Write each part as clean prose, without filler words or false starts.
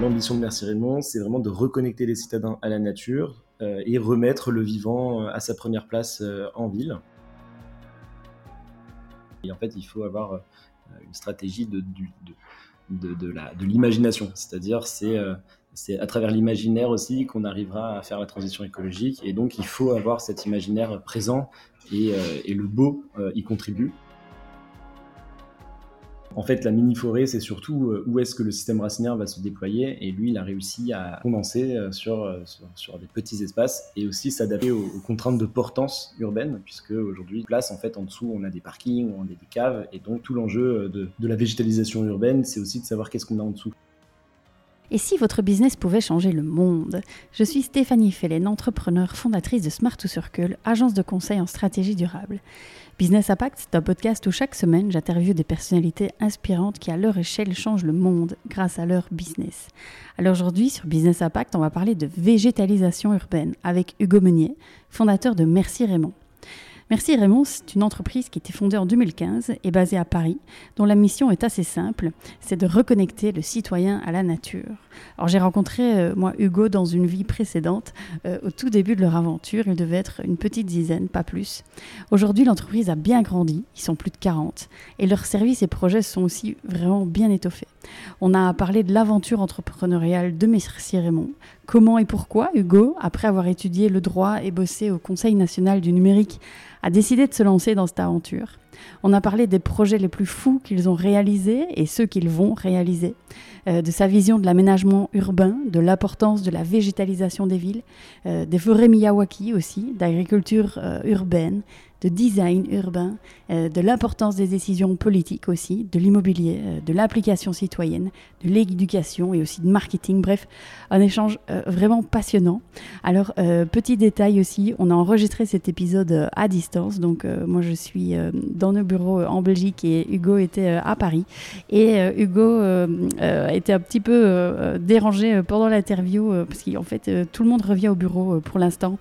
L'ambition de Merci Raymond, c'est vraiment de reconnecter les citadins à la nature et remettre le vivant à sa première place en ville. Et en fait, il faut avoir une stratégie de l'imagination, c'est-à-dire c'est à travers l'imaginaire aussi qu'on arrivera à faire la transition écologique, et donc il faut avoir cet imaginaire présent et le beau y contribue. En fait, la mini-forêt, c'est surtout où est-ce que le système racinaire va se déployer, et lui, il a réussi à condenser sur des petits espaces et aussi s'adapter aux contraintes de portance urbaine, puisque aujourd'hui, place, en fait, en dessous, on a des parkings, on a des caves, et donc tout l'enjeu de la végétalisation urbaine, c'est aussi de savoir qu'est-ce qu'on a en dessous. Et si votre business pouvait changer le monde ? Je suis Stéphanie Fellain, entrepreneure, fondatrice de Smart to Circle, agence de conseil en stratégie durable. Business Impact, c'est un podcast où chaque semaine, j'interviewe des personnalités inspirantes qui, à leur échelle, changent le monde grâce à leur business. Alors aujourd'hui, sur Business Impact, on va parler de végétalisation urbaine avec Hugo Meunier, fondateur de Merci Raymond. Merci Raymond, c'est une entreprise qui a été fondée en 2015 et basée à Paris, dont la mission est assez simple, c'est de reconnecter le citoyen à la nature. Alors j'ai rencontré, moi, Hugo dans une vie précédente, au tout début de leur aventure, il devait être une petite dizaine, pas plus. Aujourd'hui, l'entreprise a bien grandi, ils sont plus de 40, et leurs services et projets sont aussi vraiment bien étoffés. On a parlé de l'aventure entrepreneuriale de Merci Raymond. Comment et pourquoi Hugo, après avoir étudié le droit et bossé au Conseil national du numérique, a décidé de se lancer dans cette aventure. On a parlé des projets les plus fous qu'ils ont réalisés et ceux qu'ils vont réaliser, de sa vision de l'aménagement urbain, de l'importance de la végétalisation des villes, des forêts Miyawaki aussi, d'agriculture urbaine, de design urbain, de l'importance des décisions politiques aussi, de l'immobilier, de l'application citoyenne, de l'éducation et aussi de marketing. Bref, un échange vraiment passionnant. Alors, petit détail aussi, on a enregistré cet épisode à distance. Donc, moi, je suis dans nos bureaux en Belgique et Hugo était à Paris. Et Hugo était un petit peu dérangé pendant l'interview parce qu'en fait, tout le monde revient au bureau pour l'instant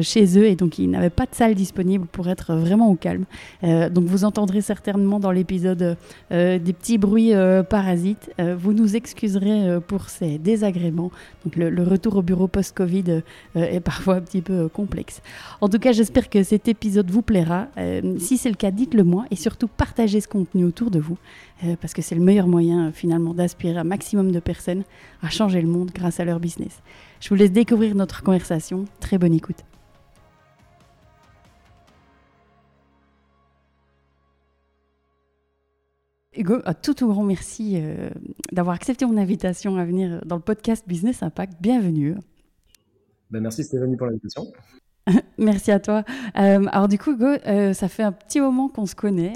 chez eux. Et donc, il n'avait pas de salle disponible pour être vraiment au calme. Donc vous entendrez certainement dans l'épisode des petits bruits parasites. Vous nous excuserez pour ces désagréments. Donc le retour au bureau post-Covid est parfois un petit peu complexe. En tout cas, j'espère que cet épisode vous plaira. Si c'est le cas, dites-le moi et surtout partagez ce contenu autour de vous parce que c'est le meilleur moyen finalement d'inspirer un maximum de personnes à changer le monde grâce à leur business. Je vous laisse découvrir notre conversation. Très bonne écoute. Hugo, un tout grand merci d'avoir accepté mon invitation à venir dans le podcast Business Impact. Bienvenue. Merci Stéphanie pour l'invitation. Merci à toi. Alors du coup, Hugo, ça fait un petit moment qu'on se connaît.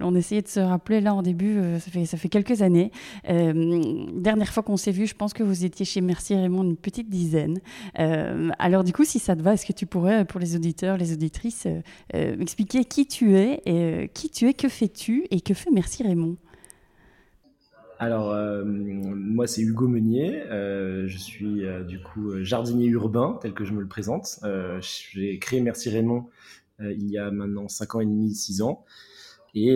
On essayait de se rappeler là en début, ça fait quelques années. Dernière fois qu'on s'est vu, je pense que vous étiez chez Merci Raymond une petite dizaine. Alors du coup, si ça te va, est-ce que tu pourrais, pour les auditeurs, les auditrices, m'expliquer qui tu es, que fais-tu et que fait Merci Raymond ? Alors, moi, c'est Hugo Meunier. Je suis du coup jardinier urbain, tel que je me le présente. J'ai créé Merci Raymond il y a maintenant 5 ans et demi, 6 ans. Et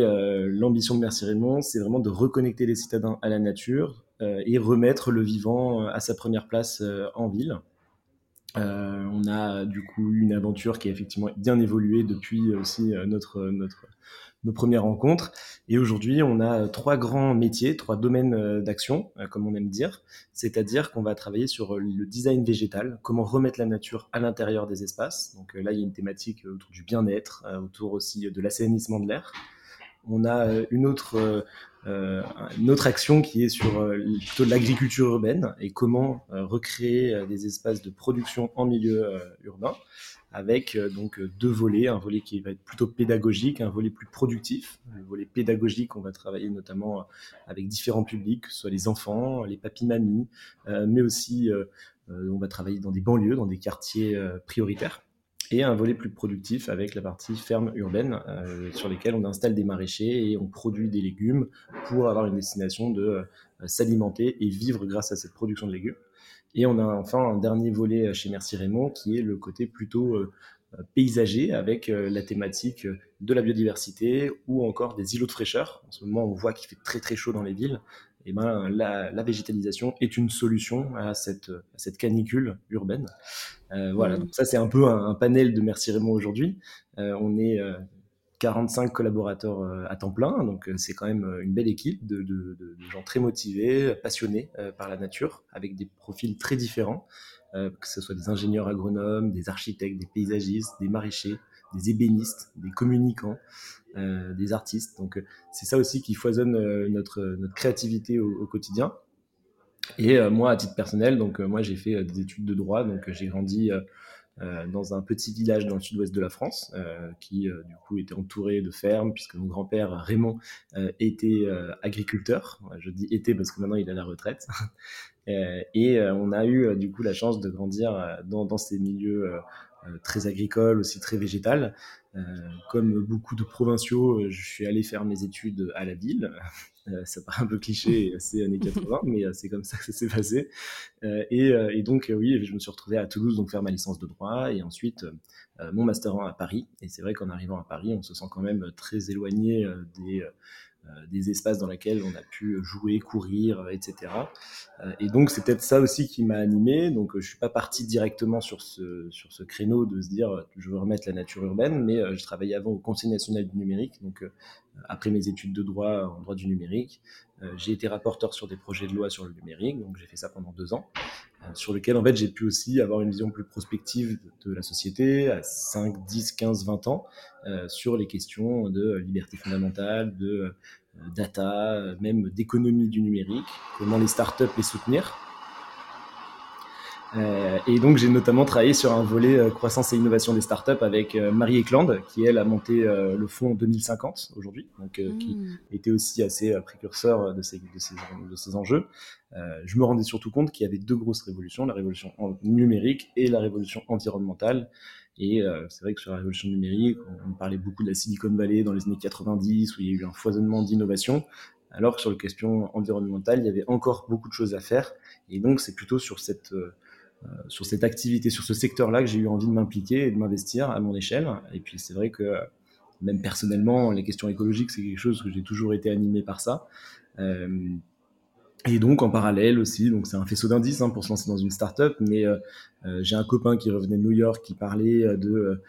l'ambition de Merci Raymond, c'est vraiment de reconnecter les citadins à la nature et remettre le vivant à sa première place en ville. On a du coup une aventure qui a effectivement bien évolué depuis aussi nos premières rencontres. Et aujourd'hui, on a 3 grands métiers, 3 domaines d'action, comme on aime dire. C'est-à-dire qu'on va travailler sur le design végétal, comment remettre la nature à l'intérieur des espaces. Donc là, il y a une thématique autour du bien-être, autour aussi de l'assainissement de l'air. On a une autre action qui est sur plutôt de l'agriculture urbaine et comment recréer des espaces de production en milieu urbain avec donc 2 volets, un volet qui va être plutôt pédagogique, un volet plus productif. Le volet pédagogique, on va travailler notamment avec différents publics, que ce soit les enfants, les papis-mamies, mais aussi on va travailler dans des banlieues, dans des quartiers prioritaires. Et un volet plus productif avec la partie ferme urbaine sur lesquelles on installe des maraîchers et on produit des légumes pour avoir une destination de s'alimenter et vivre grâce à cette production de légumes. Et on a enfin un dernier volet chez Merci Raymond qui est le côté plutôt paysager avec la thématique de la biodiversité ou encore des îlots de fraîcheur. En ce moment, on voit qu'il fait très très chaud dans les villes. eh ben, la végétalisation est une solution à cette canicule urbaine. Voilà, donc ça c'est un peu un panel de Merci Raymond aujourd'hui. On est 45 collaborateurs à temps plein, donc c'est quand même une belle équipe de gens très motivés, passionnés par la nature, avec des profils très différents, que ce soit des ingénieurs agronomes, des architectes, des paysagistes, des maraîchers, des ébénistes, des communicants, des artistes. Donc c'est ça aussi qui foisonne notre créativité au quotidien. Et moi, à titre personnel, donc moi j'ai fait des études de droit, donc j'ai grandi dans un petit village dans le sud-ouest de la France, qui du coup était entouré de fermes, puisque mon grand-père Raymond était agriculteur. Je dis était parce que maintenant il est à la retraite. Et on a eu du coup la chance de grandir dans ces milieux très agricole, aussi très végétal. Comme beaucoup de provinciaux, je suis allé faire mes études à la ville. Ça paraît un peu cliché, c'est années 80, mais c'est comme ça que ça s'est passé. Et donc, oui, je me suis retrouvé à Toulouse, donc faire ma licence de droit, et ensuite mon master 1 à Paris. Et c'est vrai qu'en arrivant à Paris, on se sent quand même très éloigné des espaces dans lesquels on a pu jouer, courir, etc. Et donc, c'est peut-être ça aussi qui m'a animé. Donc, je ne suis pas parti directement sur ce créneau de se dire « je veux remettre la nature urbaine », mais je travaillais avant au Conseil national du numérique. Donc, après mes études de droit en droit du numérique, j'ai été rapporteur sur des projets de loi sur le numérique. Donc, j'ai fait ça pendant 2 ans, sur lequel, en fait, j'ai pu aussi avoir une vision plus prospective de la société à 5, 10, 15, 20 ans sur les questions de liberté fondamentale, de data, même d'économie du numérique, comment les startups les soutenir. Et donc, j'ai notamment travaillé sur un volet croissance et innovation des startups avec Marie Ekland, qui, elle, a monté le fonds en 2050 aujourd'hui, donc qui était aussi assez précurseur de ces enjeux. Je me rendais surtout compte qu'il y avait 2 grosses révolutions, la révolution numérique et la révolution environnementale. Et c'est vrai que sur la révolution numérique, on parlait beaucoup de la Silicon Valley dans les années 90, où il y a eu un foisonnement d'innovation. Alors que sur les questions environnementales, il y avait encore beaucoup de choses à faire. Et donc, c'est plutôt sur cette activité, sur ce secteur-là que j'ai eu envie de m'impliquer et de m'investir à mon échelle. Et puis, c'est vrai que même personnellement, les questions écologiques, c'est quelque chose que j'ai toujours été animé par ça. Et donc, en parallèle aussi, donc c'est un faisceau d'indices pour se lancer dans une start-up, mais j'ai un copain qui revenait de New York qui parlait de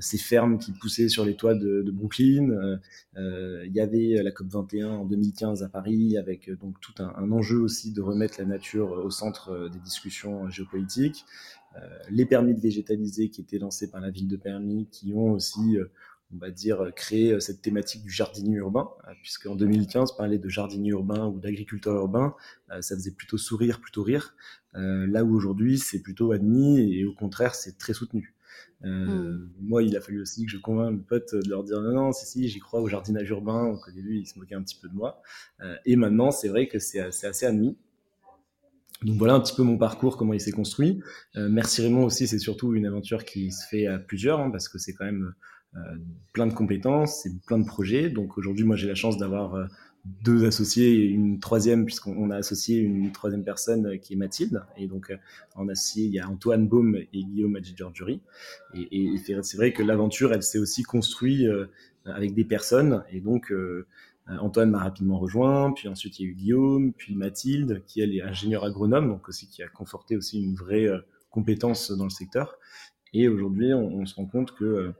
ces fermes qui poussaient sur les toits de Brooklyn. Il y avait la COP21 en 2015 à Paris, avec donc tout un enjeu aussi de remettre la nature au centre des discussions géopolitiques. Les permis de végétaliser qui étaient lancés par la ville de Permis, qui ont aussi, on va dire, créé cette thématique du jardinier urbain, puisqu'en 2015, parler de jardinier urbain ou d'agriculteur urbain, ça faisait plutôt sourire, plutôt rire, là où aujourd'hui, c'est plutôt admis et au contraire, c'est très soutenu. Moi, il a fallu aussi que je convainque mes potes de leur dire non, si, j'y crois au jardinage urbain. Donc, au début, ils se moquaient un petit peu de moi. Et maintenant, c'est vrai que c'est assez admis. Donc, voilà un petit peu mon parcours, comment il s'est construit. Merci Raymond aussi, c'est surtout une aventure qui se fait à plusieurs, parce que c'est quand même plein de compétences, c'est plein de projets. Donc, aujourd'hui, moi, j'ai la chance d'avoir 2 associés et une troisième, puisqu'on a associé une troisième personne qui est Mathilde. Et donc, en associé, il y a Antoine Baume et Guillaume Adjidjordjuri. Et c'est vrai que l'aventure, elle s'est aussi construite avec des personnes. Et donc, Antoine m'a rapidement rejoint. Puis ensuite, il y a eu Guillaume, puis Mathilde, qui, elle, est ingénieure agronome, donc aussi qui a conforté aussi une vraie compétence dans le secteur. Et aujourd'hui, on se rend compte que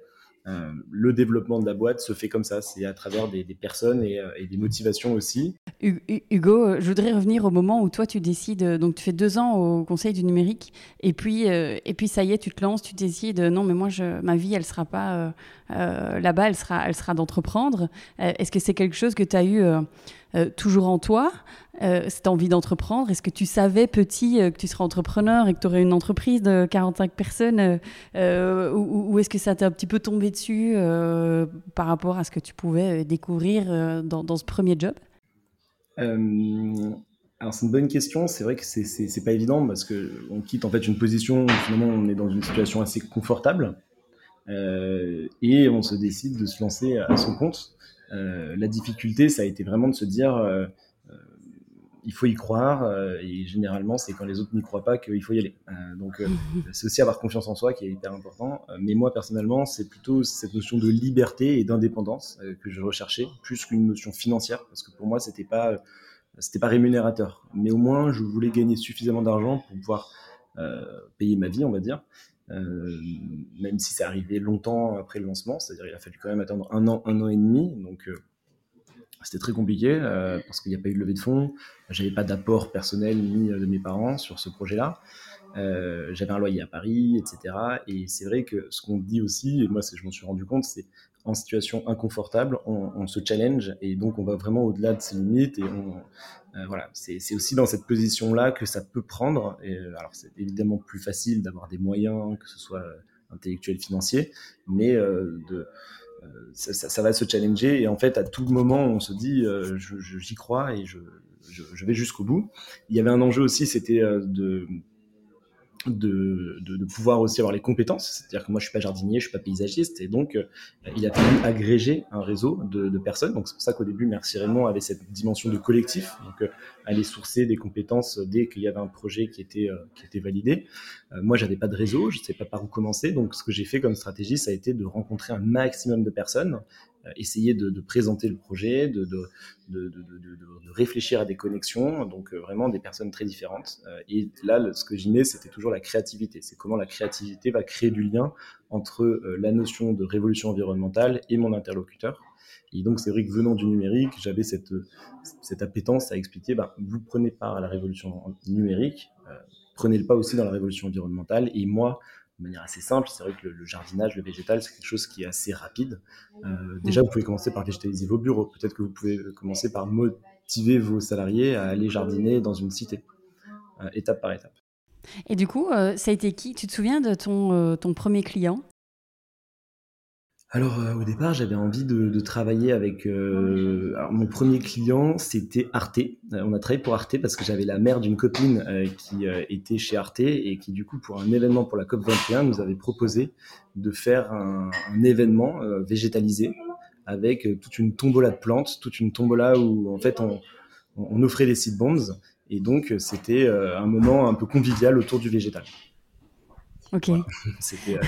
le développement de la boîte se fait comme ça, c'est à travers des personnes et des motivations aussi. Hugo, je voudrais revenir au moment où toi tu décides, donc tu fais 2 ans au Conseil du numérique et puis ça y est, tu te lances, tu décides, non mais moi ma vie elle sera pas là-bas, elle sera d'entreprendre. Est-ce que c'est quelque chose que tu as eu toujours en toi, cette envie d'entreprendre? Est-ce que tu savais petit que tu serais entrepreneur et que tu aurais une entreprise de 45 personnes ou est-ce que ça t'a un petit peu tombé dessus par rapport à ce que tu pouvais découvrir dans ce premier job? Alors c'est une bonne question, c'est vrai que c'est pas évident parce qu'on quitte en fait une position où finalement on est dans une situation assez confortable et on se décide de se lancer à son compte. La difficulté, ça a été vraiment de se dire il faut y croire et généralement c'est quand les autres n'y croient pas qu'il faut y aller. Donc c'est aussi avoir confiance en soi qui est hyper important, mais moi personnellement c'est plutôt cette notion de liberté et d'indépendance que je recherchais plus qu'une notion financière, parce que pour moi c'était pas C'était pas rémunérateur, mais au moins je voulais gagner suffisamment d'argent pour pouvoir payer ma vie, on va dire, même si ça arrivait longtemps après le lancement, c'est-à-dire il a fallu quand même attendre un an et demi, donc c'était très compliqué parce qu'il n'y a pas eu de levée de fonds, j'avais pas d'apport personnel ni de mes parents sur ce projet-là, j'avais un loyer à Paris, etc. Et c'est vrai que ce qu'on dit aussi, et moi je m'en suis rendu compte, c'est en situation inconfortable, on se challenge et donc on va vraiment au-delà de ses limites et voilà, c'est aussi dans cette position-là que ça peut prendre. Et, alors c'est évidemment plus facile d'avoir des moyens, que ce soit intellectuel, financier, mais ça va se challenger et en fait à tout moment on se dit j'y crois et je vais jusqu'au bout. Il y avait un enjeu aussi, c'était de pouvoir aussi avoir les compétences, c'est-à-dire que moi je suis pas jardinier, je suis pas paysagiste, et donc il a fallu agréger un réseau de personnes, donc c'est pour ça qu'au début Merci Raymond avait cette dimension de collectif, donc aller sourcer des compétences dès qu'il y avait un projet qui était validé. Moi j'avais pas de réseau, je ne savais pas par où commencer, donc ce que j'ai fait comme stratégie, ça a été de rencontrer un maximum de personnes, essayer de présenter le projet, de réfléchir à des connexions, donc vraiment des personnes très différentes. Et là, ce que j'y mets, c'était toujours la créativité. C'est comment la créativité va créer du lien entre la notion de révolution environnementale et mon interlocuteur. Et donc, c'est vrai que venant du numérique, j'avais cette appétence à expliquer, vous prenez part à la révolution numérique, prenez le pas aussi dans la révolution environnementale. Et moi, de manière assez simple, c'est vrai que le jardinage, le végétal, c'est quelque chose qui est assez rapide. Déjà, vous pouvez commencer par végétaliser vos bureaux. Peut-être que vous pouvez commencer par motiver vos salariés à aller jardiner dans une cité, étape par étape. Et du coup, ça a été qui ? Tu te souviens de ton premier client ? Alors, au départ, j'avais envie de travailler avec... alors, mon premier client, c'était Arte. On a travaillé pour Arte parce que j'avais la mère d'une copine qui était chez Arte et qui, du coup, pour un événement pour la COP21, nous avait proposé de faire un événement végétalisé avec toute une tombola de plantes, toute une tombola où, en fait, on offrait des seed bombs. Et donc, c'était un moment un peu convivial autour du végétal. Ok. Voilà. C'était...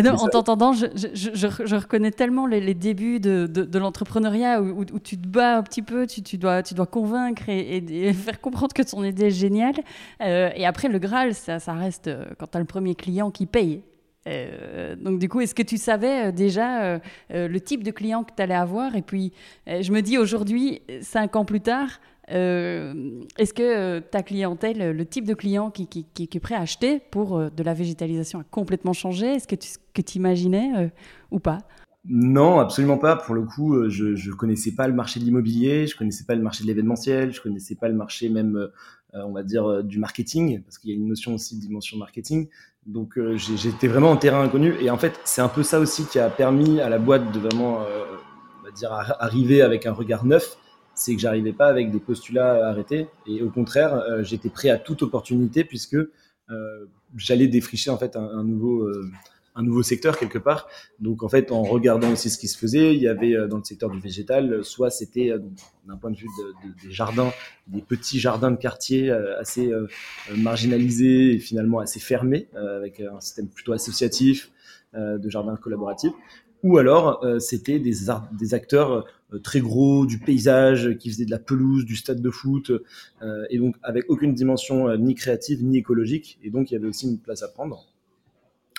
Non, en t'entendant, je reconnais tellement les débuts de l'entrepreneuriat où tu te bats un petit peu, tu dois convaincre et faire comprendre que ton idée est géniale. Et après, le Graal, ça reste quand tu as le premier client qui paye. Donc du coup, est-ce que tu savais déjà le type de client que tu allais avoir ? Et puis, je me dis aujourd'hui, 5 ans plus tard, est-ce que ta clientèle, le type de client qui est prêt à acheter pour de la végétalisation a complètement changé ? Est-ce que tu imaginais ou pas ? Non, absolument pas. Pour le coup, je connaissais pas le marché de l'immobilier, je connaissais pas le marché de l'événementiel, je connaissais pas le marché même, on va dire, du marketing, parce qu'il y a une notion aussi de dimension marketing. Donc, j'étais vraiment en terrain inconnu. Et en fait, c'est un peu ça aussi qui a permis à la boîte de vraiment, on va dire, arriver avec un regard neuf. C'est que j'arrivais pas avec des postulats arrêtés et au contraire, j'étais prêt à toute opportunité puisque j'allais défricher en fait un nouveau secteur quelque part. Donc en fait, en regardant aussi ce qui se faisait, il y avait dans le secteur du végétal, soit c'était d'un point de vue des jardins, des petits jardins de quartier assez marginalisés et finalement assez fermés, avec un système plutôt associatif de jardins collaboratifs. Ou alors, c'était des acteurs très gros, du paysage, qui faisaient de la pelouse, du stade de foot, et donc avec aucune dimension ni créative ni écologique. Et donc, il y avait aussi une place à prendre.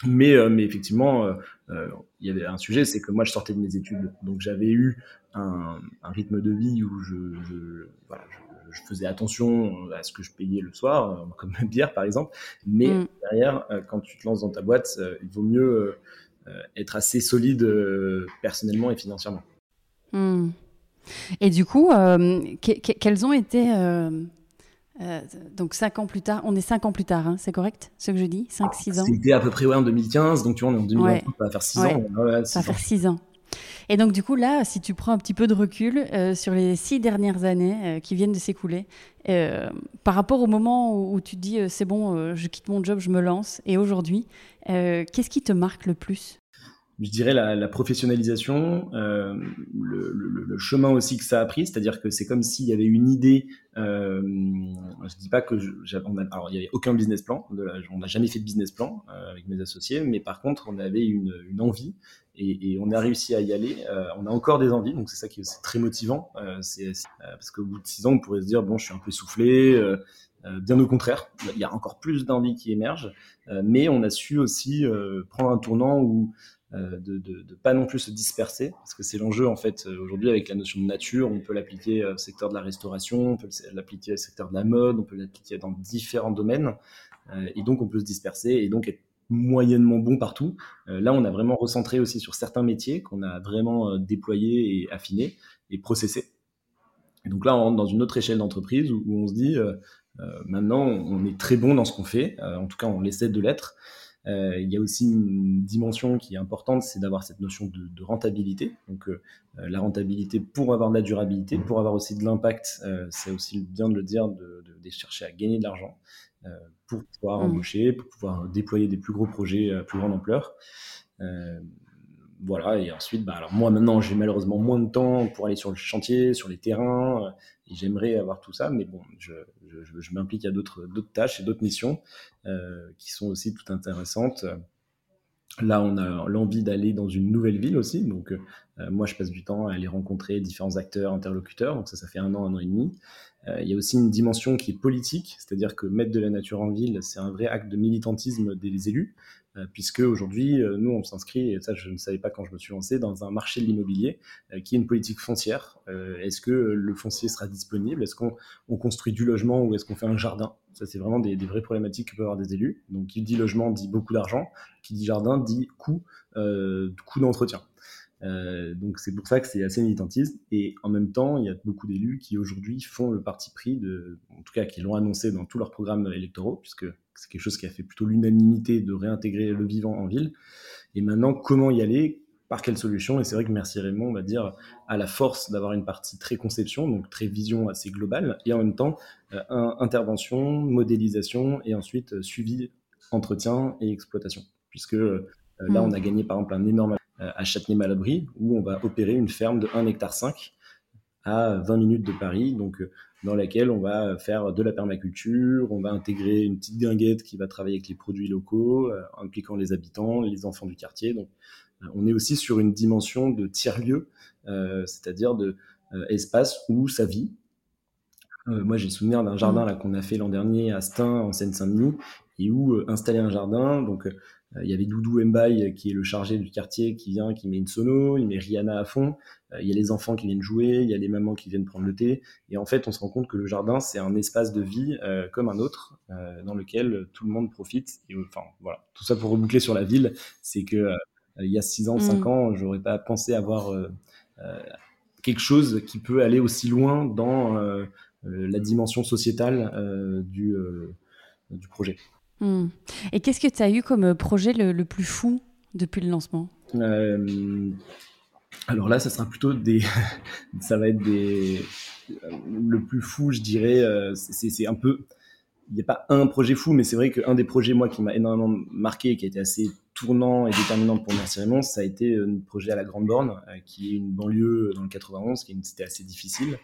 Mais effectivement, il y avait un sujet, c'est que moi, je sortais de mes études. Donc, j'avais eu un rythme de vie où je faisais attention à ce que je payais le soir, comme la bière, par exemple. Mais derrière, quand tu te lances dans ta boîte, il vaut mieux... être assez solide personnellement et financièrement. Mmh. Et du coup, quels ont été... donc, 5 ans plus tard, on est 5 ans plus tard, hein, c'est correct ce que je dis ? 5-6 ans ? C'était à peu près en 2015, donc tu vois, on est en 2020, ouais. Ça va faire 6 ans. Ouais, ça va faire 6 ans. Et donc, du coup, là, si tu prends un petit peu de recul sur les 6 dernières années qui viennent de s'écouler, par rapport au moment où tu te dis c'est bon, je quitte mon job, je me lance, et aujourd'hui, qu'est-ce qui te marque le plus ? je dirais, la professionnalisation, le chemin aussi que ça a pris, c'est-à-dire que c'est comme s'il y avait une idée, je dis pas que alors il n'y avait aucun business plan, on n'a jamais fait de business plan avec mes associés, mais par contre on avait une envie et on a réussi à y aller, on a encore des envies, donc c'est ça qui est très motivant, parce qu'au bout de 6 ans on pourrait se dire bon je suis un peu soufflé, bien au contraire, il y a encore plus d'envie qui émerge, mais on a su aussi prendre un tournant où de pas non plus se disperser, parce que c'est l'enjeu en fait aujourd'hui avec la notion de nature. On peut l'appliquer au secteur de la restauration, on peut l'appliquer au secteur de la mode, on peut l'appliquer dans différents domaines, et donc on peut se disperser et donc être moyennement bon partout. Là on a vraiment recentré aussi sur certains métiers qu'on a vraiment déployés et affinés et processés, et donc là on rentre dans une autre échelle d'entreprise où on se dit maintenant on est très bon dans ce qu'on fait, en tout cas on essaie de l'être. Il y a aussi une dimension qui est importante, c'est d'avoir cette notion de rentabilité. Donc la rentabilité pour avoir de la durabilité, pour avoir aussi de l'impact, c'est aussi bien de le dire, de chercher à gagner de l'argent pour pouvoir embaucher, pour pouvoir déployer des plus gros projets à plus grande ampleur. Voilà, et ensuite, alors moi maintenant j'ai malheureusement moins de temps pour aller sur le chantier, sur les terrains, et j'aimerais avoir tout ça, mais bon, je m'implique à d'autres tâches et d'autres missions qui sont aussi toutes intéressantes. Là, on a l'envie d'aller dans une nouvelle ville aussi, donc moi je passe du temps à aller rencontrer différents acteurs, interlocuteurs, donc ça fait un an et demi. Il y a aussi une dimension qui est politique, c'est-à-dire que mettre de la nature en ville, c'est un vrai acte de militantisme des élus, puisque aujourd'hui, nous, on s'inscrit, et ça, je ne savais pas quand je me suis lancé, dans un marché de l'immobilier qui est une politique foncière. Est-ce que le foncier sera disponible? Est-ce qu'on construit du logement ou est-ce qu'on fait un jardin? Ça, c'est vraiment des vraies problématiques que peuvent avoir des élus. Donc, qui dit logement dit beaucoup d'argent, qui dit jardin dit coût d'entretien. Donc c'est pour ça que c'est assez militantiste, et en même temps il y a beaucoup d'élus qui aujourd'hui font le parti pris en tout cas qui l'ont annoncé dans tous leurs programmes électoraux, puisque c'est quelque chose qui a fait plutôt l'unanimité de réintégrer le vivant en ville. Et maintenant, comment y aller, par quelle solution? Et c'est vrai que Merci Raymond, on va dire, a la force d'avoir une partie très conception, donc très vision assez globale, et en même temps intervention, modélisation, et ensuite suivi, entretien et exploitation, puisque là on a gagné par exemple un énorme à Châtenay-Malabry, où on va opérer une ferme de 1,5 hectare à 20 minutes de Paris, donc dans laquelle on va faire de la permaculture, on va intégrer une petite guinguette qui va travailler avec les produits locaux, impliquant les habitants, les enfants du quartier. Donc, on est aussi sur une dimension de tiers-lieu, c'est-à-dire d'espace où ça vit. Moi, j'ai le souvenir d'un jardin là, qu'on a fait l'an dernier à Stain, en Seine-Saint-Denis, et où installer un jardin, donc... Il y avait Doudou Mbaye qui est le chargé du quartier qui vient, qui met une sono, il met Rihanna à fond, il y a les enfants qui viennent jouer, il y a les mamans qui viennent prendre le thé, et en fait on se rend compte que le jardin c'est un espace de vie comme un autre, dans lequel tout le monde profite, et enfin voilà, tout ça pour reboucler sur la ville, c'est que il y a 6 ans, 5 ans, j'aurais pas pensé avoir quelque chose qui peut aller aussi loin dans la dimension sociétale du projet. Et qu'est-ce que tu as eu comme projet le plus fou depuis le lancement? Alors là, ça sera plutôt ça va être des... Le plus fou, je dirais, c'est un peu... Il n'y a pas un projet fou, mais c'est vrai qu'un des projets, moi, qui m'a énormément marqué et qui a été assez tournant et déterminant pour Merci Raymond, ça a été un projet à la Grande Borne, qui est une banlieue dans le 91, qui est une cité assez difficile.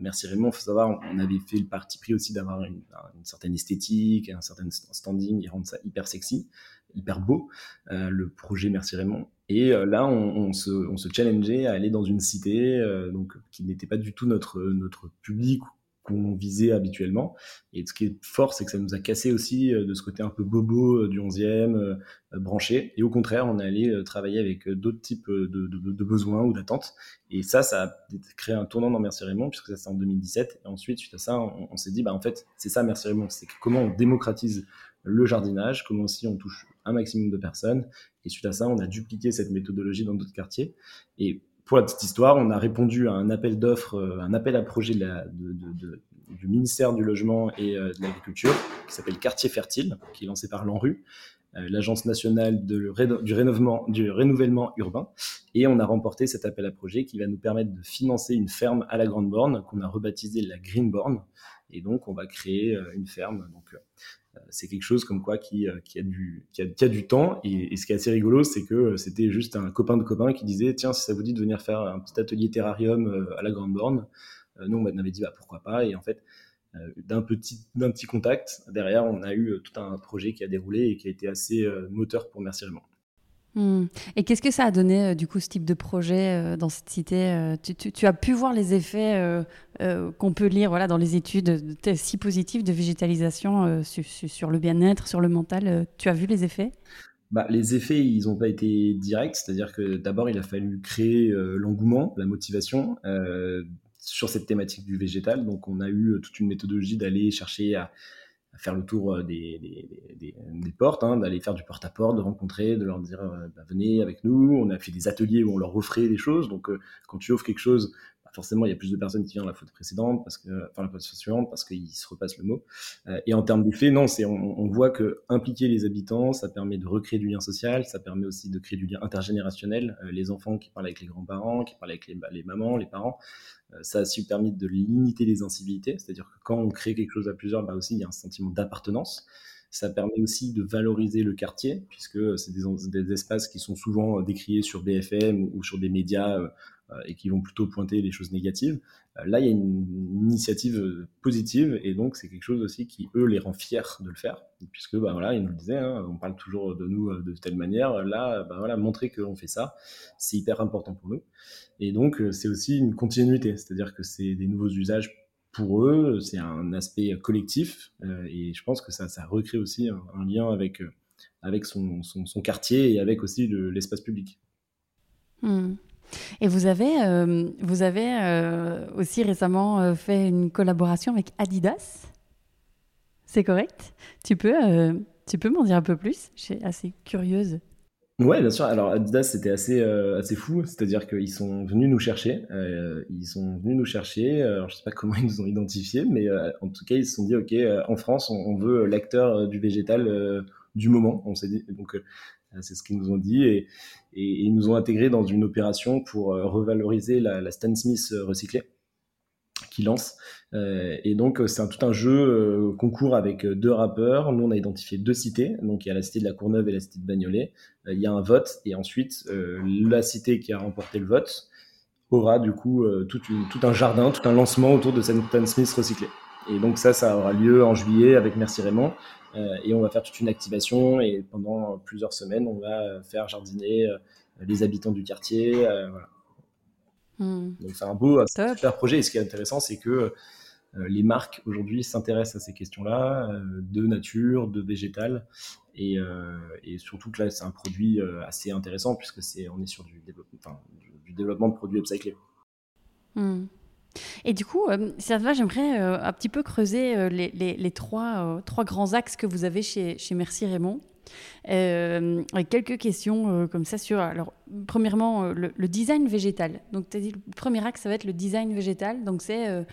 Merci Raymond, il faut savoir, on avait fait le parti pris aussi d'avoir une certaine esthétique, un certain standing, et rendre ça hyper sexy, hyper beau, le projet Merci Raymond. Et là, on se challengeait à aller dans une cité donc, qui n'était pas du tout notre public qu'on visait habituellement. Et ce qui est fort, c'est que ça nous a cassé aussi de ce côté un peu bobo du 11e, branché. Et au contraire, on est allé travailler avec d'autres types de besoins ou d'attentes. Et ça a créé un tournant dans Merci Raymond, puisque ça, c'est en 2017. Et ensuite, suite à ça, on s'est dit, en fait, c'est ça Merci Raymond. C'est comment on démocratise le jardinage, comment aussi on touche un maximum de personnes. Et suite à ça, on a dupliqué cette méthodologie dans d'autres quartiers. Et pour la petite histoire, on a répondu à un appel d'offres, un appel à projet du ministère du Logement et de l'Agriculture, qui s'appelle Quartier Fertile, qui est lancé par l'ANRU, l'Agence nationale du renouvellement urbain. Et on a remporté cet appel à projet qui va nous permettre de financer une ferme à la Grande Borne, qu'on a rebaptisée la Green Borne. Et donc, on va créer une ferme. Donc, c'est quelque chose comme quoi qui a du temps. Et ce qui est assez rigolo, c'est que c'était juste un copain de copain qui disait « Tiens, si ça vous dit de venir faire un petit atelier terrarium à la Grande Borne », nous, on avait dit « Pourquoi pas ?» Et en fait, d'un petit contact, derrière, on a eu tout un projet qui a déroulé et qui a été assez moteur pour Merci Raymond. Mmh. Et qu'est-ce que ça a donné, du coup, ce type de projet dans cette cité tu as pu voir les effets qu'on peut lire dans les études si positives de végétalisation sur le bien-être, sur le mental. Tu as vu les effets ? Les effets, ils n'ont pas été directs. C'est-à-dire que d'abord, il a fallu créer l'engouement, la motivation sur cette thématique du végétal. Donc, on a eu toute une méthodologie d'aller chercher à faire le tour des portes, d'aller faire du porte-à-porte, de rencontrer, de leur dire venez avec nous. On a fait des ateliers où on leur offrait des choses. Donc, quand tu offres quelque chose, forcément, il y a plus de personnes qui viennent la fois suivante parce qu'ils se repassent le mot. Et en termes d'effet, on voit que impliquer les habitants, ça permet de recréer du lien social, ça permet aussi de créer du lien intergénérationnel. Les enfants qui parlent avec les grands-parents, qui parlent avec les mamans, les parents. Ça a aussi permis de limiter les incivilités, c'est-à-dire que quand on crée quelque chose à plusieurs, aussi il y a un sentiment d'appartenance. Ça permet aussi de valoriser le quartier, puisque c'est des espaces qui sont souvent décriés sur BFM ou sur des médias et qui vont plutôt pointer les choses négatives. Là, il y a une initiative positive et donc c'est quelque chose aussi qui, eux, les rend fiers de le faire. Puisque, ils nous le disaient, on parle toujours de nous de telle manière. Là, montrer qu'on fait ça, c'est hyper important pour nous. Et donc, c'est aussi une continuité, c'est-à-dire que c'est des nouveaux usages pour eux, c'est un aspect collectif et je pense que ça recrée aussi un lien avec son quartier et avec aussi l'espace public. Mmh. Et vous avez aussi récemment fait une collaboration avec Adidas, c'est correct ? Tu peux m'en dire un peu plus ? Je suis assez curieuse. Ouais, bien sûr. Alors Adidas, c'était assez fou, c'est-à-dire qu'ils sont venus nous chercher. Alors je sais pas comment ils nous ont identifiés, mais en tout cas ils se sont dit, ok, en France, on veut l'acteur du végétal du moment. On s'est dit donc. C'est ce qu'ils nous ont dit et ils nous ont intégrés dans une opération pour revaloriser la Stan Smith recyclée qu'ils lancent. Et donc, c'est tout un jeu concours avec deux rappeurs. Nous, on a identifié deux cités. Donc, il y a la cité de la Courneuve et la cité de Bagnolet. Il y a un vote et ensuite, la cité qui a remporté le vote aura du coup tout un jardin, tout un lancement autour de cette Stan Smith recyclée. Et donc ça aura lieu en juillet avec Merci Raymond. Et on va faire toute une activation et pendant plusieurs semaines, on va faire jardiner les habitants du quartier. Donc c'est un beau, un super projet. Et ce qui est intéressant, c'est que les marques aujourd'hui s'intéressent à ces questions-là, de nature, de végétal. Et surtout que là, c'est un produit assez intéressant puisque on est sur du développement de produits upcyclés. Mmh. Et du coup, si ça te va, j'aimerais un petit peu creuser les trois grands axes que vous avez chez Merci Raymond. Avec quelques questions comme ça sur... Alors, premièrement, le design végétal. Donc, tu as dit le premier axe, ça va être le design végétal. Donc, c'est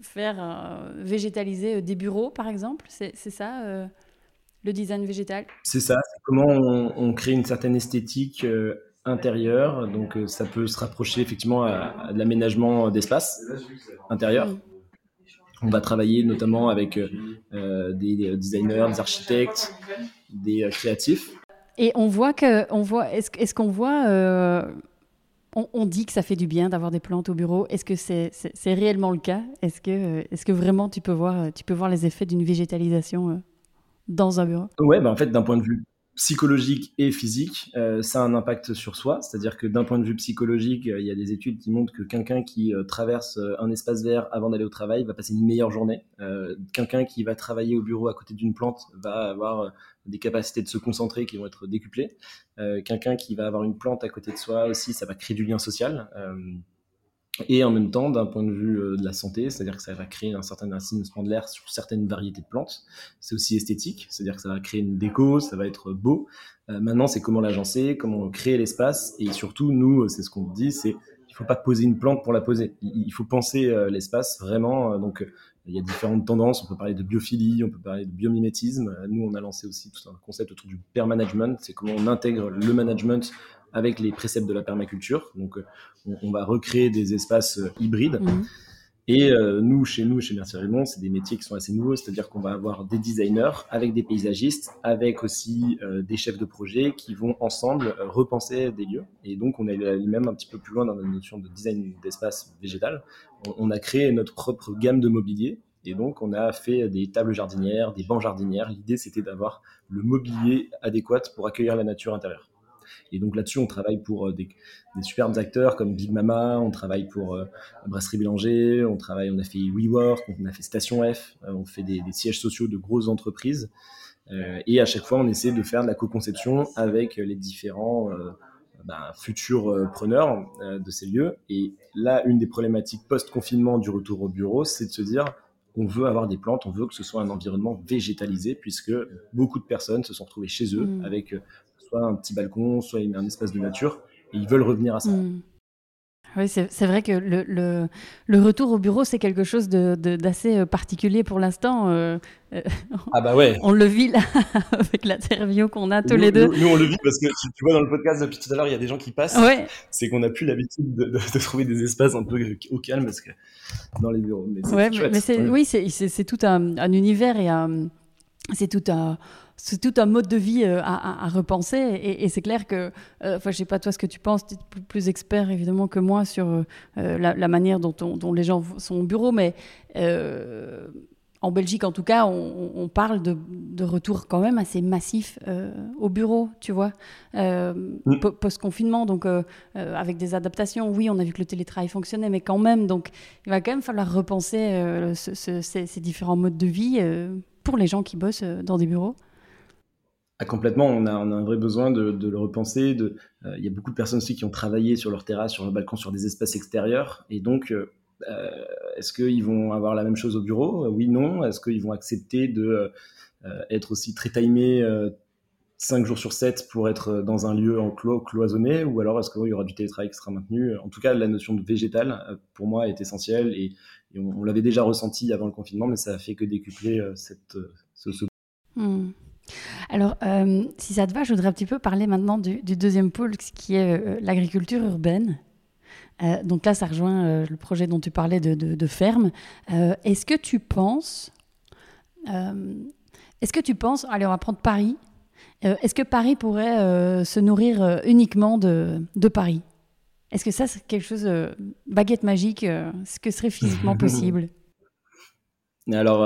faire végétaliser des bureaux, par exemple. C'est ça le design végétal ? C'est ça. C'est comment on crée une certaine esthétique intérieur, donc ça peut se rapprocher effectivement à de l'aménagement d'espace intérieur. On va travailler notamment avec des designers, des architectes, des créatifs. Et on voit on dit que ça fait du bien d'avoir des plantes au bureau. Est-ce que c'est réellement le cas ? Est-ce que vraiment tu peux voir les effets d'une végétalisation dans un bureau ? Ouais, en fait d'un point de vue psychologique et physique, ça a un impact sur soi, c'est-à-dire que d'un point de vue psychologique, il y a des études qui montrent que quelqu'un qui traverse un espace vert avant d'aller au travail va passer une meilleure journée, quelqu'un qui va travailler au bureau à côté d'une plante va avoir des capacités de se concentrer qui vont être décuplées, quelqu'un qui va avoir une plante à côté de soi aussi, ça va créer du lien social, et en même temps, d'un point de vue de la santé, c'est-à-dire que ça va créer un certain assainissement de l'air sur certaines variétés de plantes. C'est aussi esthétique, c'est-à-dire que ça va créer une déco, ça va être beau. Maintenant, c'est comment l'agencer, comment créer l'espace. Et surtout, nous, c'est ce qu'on dit, c'est qu'il ne faut pas poser une plante pour la poser. Il faut penser l'espace vraiment. Donc, il y a différentes tendances. On peut parler de biophilie, on peut parler de biomimétisme. Nous, on a lancé aussi tout un concept autour du pair management. C'est comment on intègre le management avec les préceptes de la permaculture. Donc, on va recréer des espaces hybrides. Mmh. Et nous, chez Merci Raymond, c'est des métiers qui sont assez nouveaux, c'est-à-dire qu'on va avoir des designers avec des paysagistes, avec aussi des chefs de projet qui vont ensemble repenser des lieux. Et donc, on est allé même un petit peu plus loin dans la notion de design d'espace végétal. On a créé notre propre gamme de mobilier. Et donc, on a fait des tables jardinières, des bancs jardinières. L'idée, c'était d'avoir le mobilier adéquat pour accueillir la nature intérieure. Et donc là-dessus, on travaille pour des superbes acteurs comme Big Mama, on travaille pour Brasserie Bélanger, on a fait WeWork, on a fait Station F, on fait des sièges sociaux de grosses entreprises. Et à chaque fois, on essaie de faire de la co-conception avec les différents futurs preneurs de ces lieux. Et là, une des problématiques post-confinement du retour au bureau, c'est de se dire... On veut avoir des plantes, on veut que ce soit un environnement végétalisé, puisque beaucoup de personnes se sont retrouvées chez eux avec soit un petit balcon, soit un espace de nature, et ils veulent revenir à ça. Oui, c'est vrai que le retour au bureau, c'est quelque chose d'assez particulier pour l'instant. On le vit là, avec l'interview qu'on a les deux. Nous, on le vit parce que tu vois dans le podcast depuis tout à l'heure, il y a des gens qui passent. Ouais. C'est qu'on n'a plus l'habitude de trouver des espaces un peu au calme parce que dans les bureaux. Mais c'est chouette. C'est tout un univers et c'est tout un mode de vie à repenser et c'est clair que, je sais pas toi ce que tu penses, tu es plus expert évidemment que moi sur la manière dont les gens sont au bureau, mais en Belgique en tout cas, on parle de retour quand même assez massif au bureau, tu vois, post-confinement, donc avec des adaptations. Oui, on a vu que le télétravail fonctionnait, mais quand même, donc il va quand même falloir repenser ces différents modes de vie pour les gens qui bossent dans des bureaux. Complètement, on a un vrai besoin de le repenser. Il y a beaucoup de personnes aussi qui ont travaillé sur leur terrasse, sur leur balcon, sur des espaces extérieurs. Et donc, est-ce qu'ils vont avoir la même chose au bureau ? Oui, non. Est-ce qu'ils vont accepter d'être aussi très timés 5 jours sur 7 pour être dans un lieu cloisonné ? Ou alors, est-ce qu'il y aura du télétravail qui sera maintenu ? En tout cas, la notion de végétal, pour moi, est essentielle. Et on l'avait déjà ressenti avant le confinement, mais ça a fait que décupler ce Alors, si ça te va, je voudrais un petit peu parler maintenant du deuxième pôle, qui est l'agriculture urbaine. Donc là, ça rejoint le projet dont tu parlais de ferme. Est-ce que tu penses... Allez, on va prendre Paris. Est-ce que Paris pourrait se nourrir uniquement de Paris ? Est-ce que ça, c'est quelque chose... baguette magique, ce que serait physiquement possible ? Alors,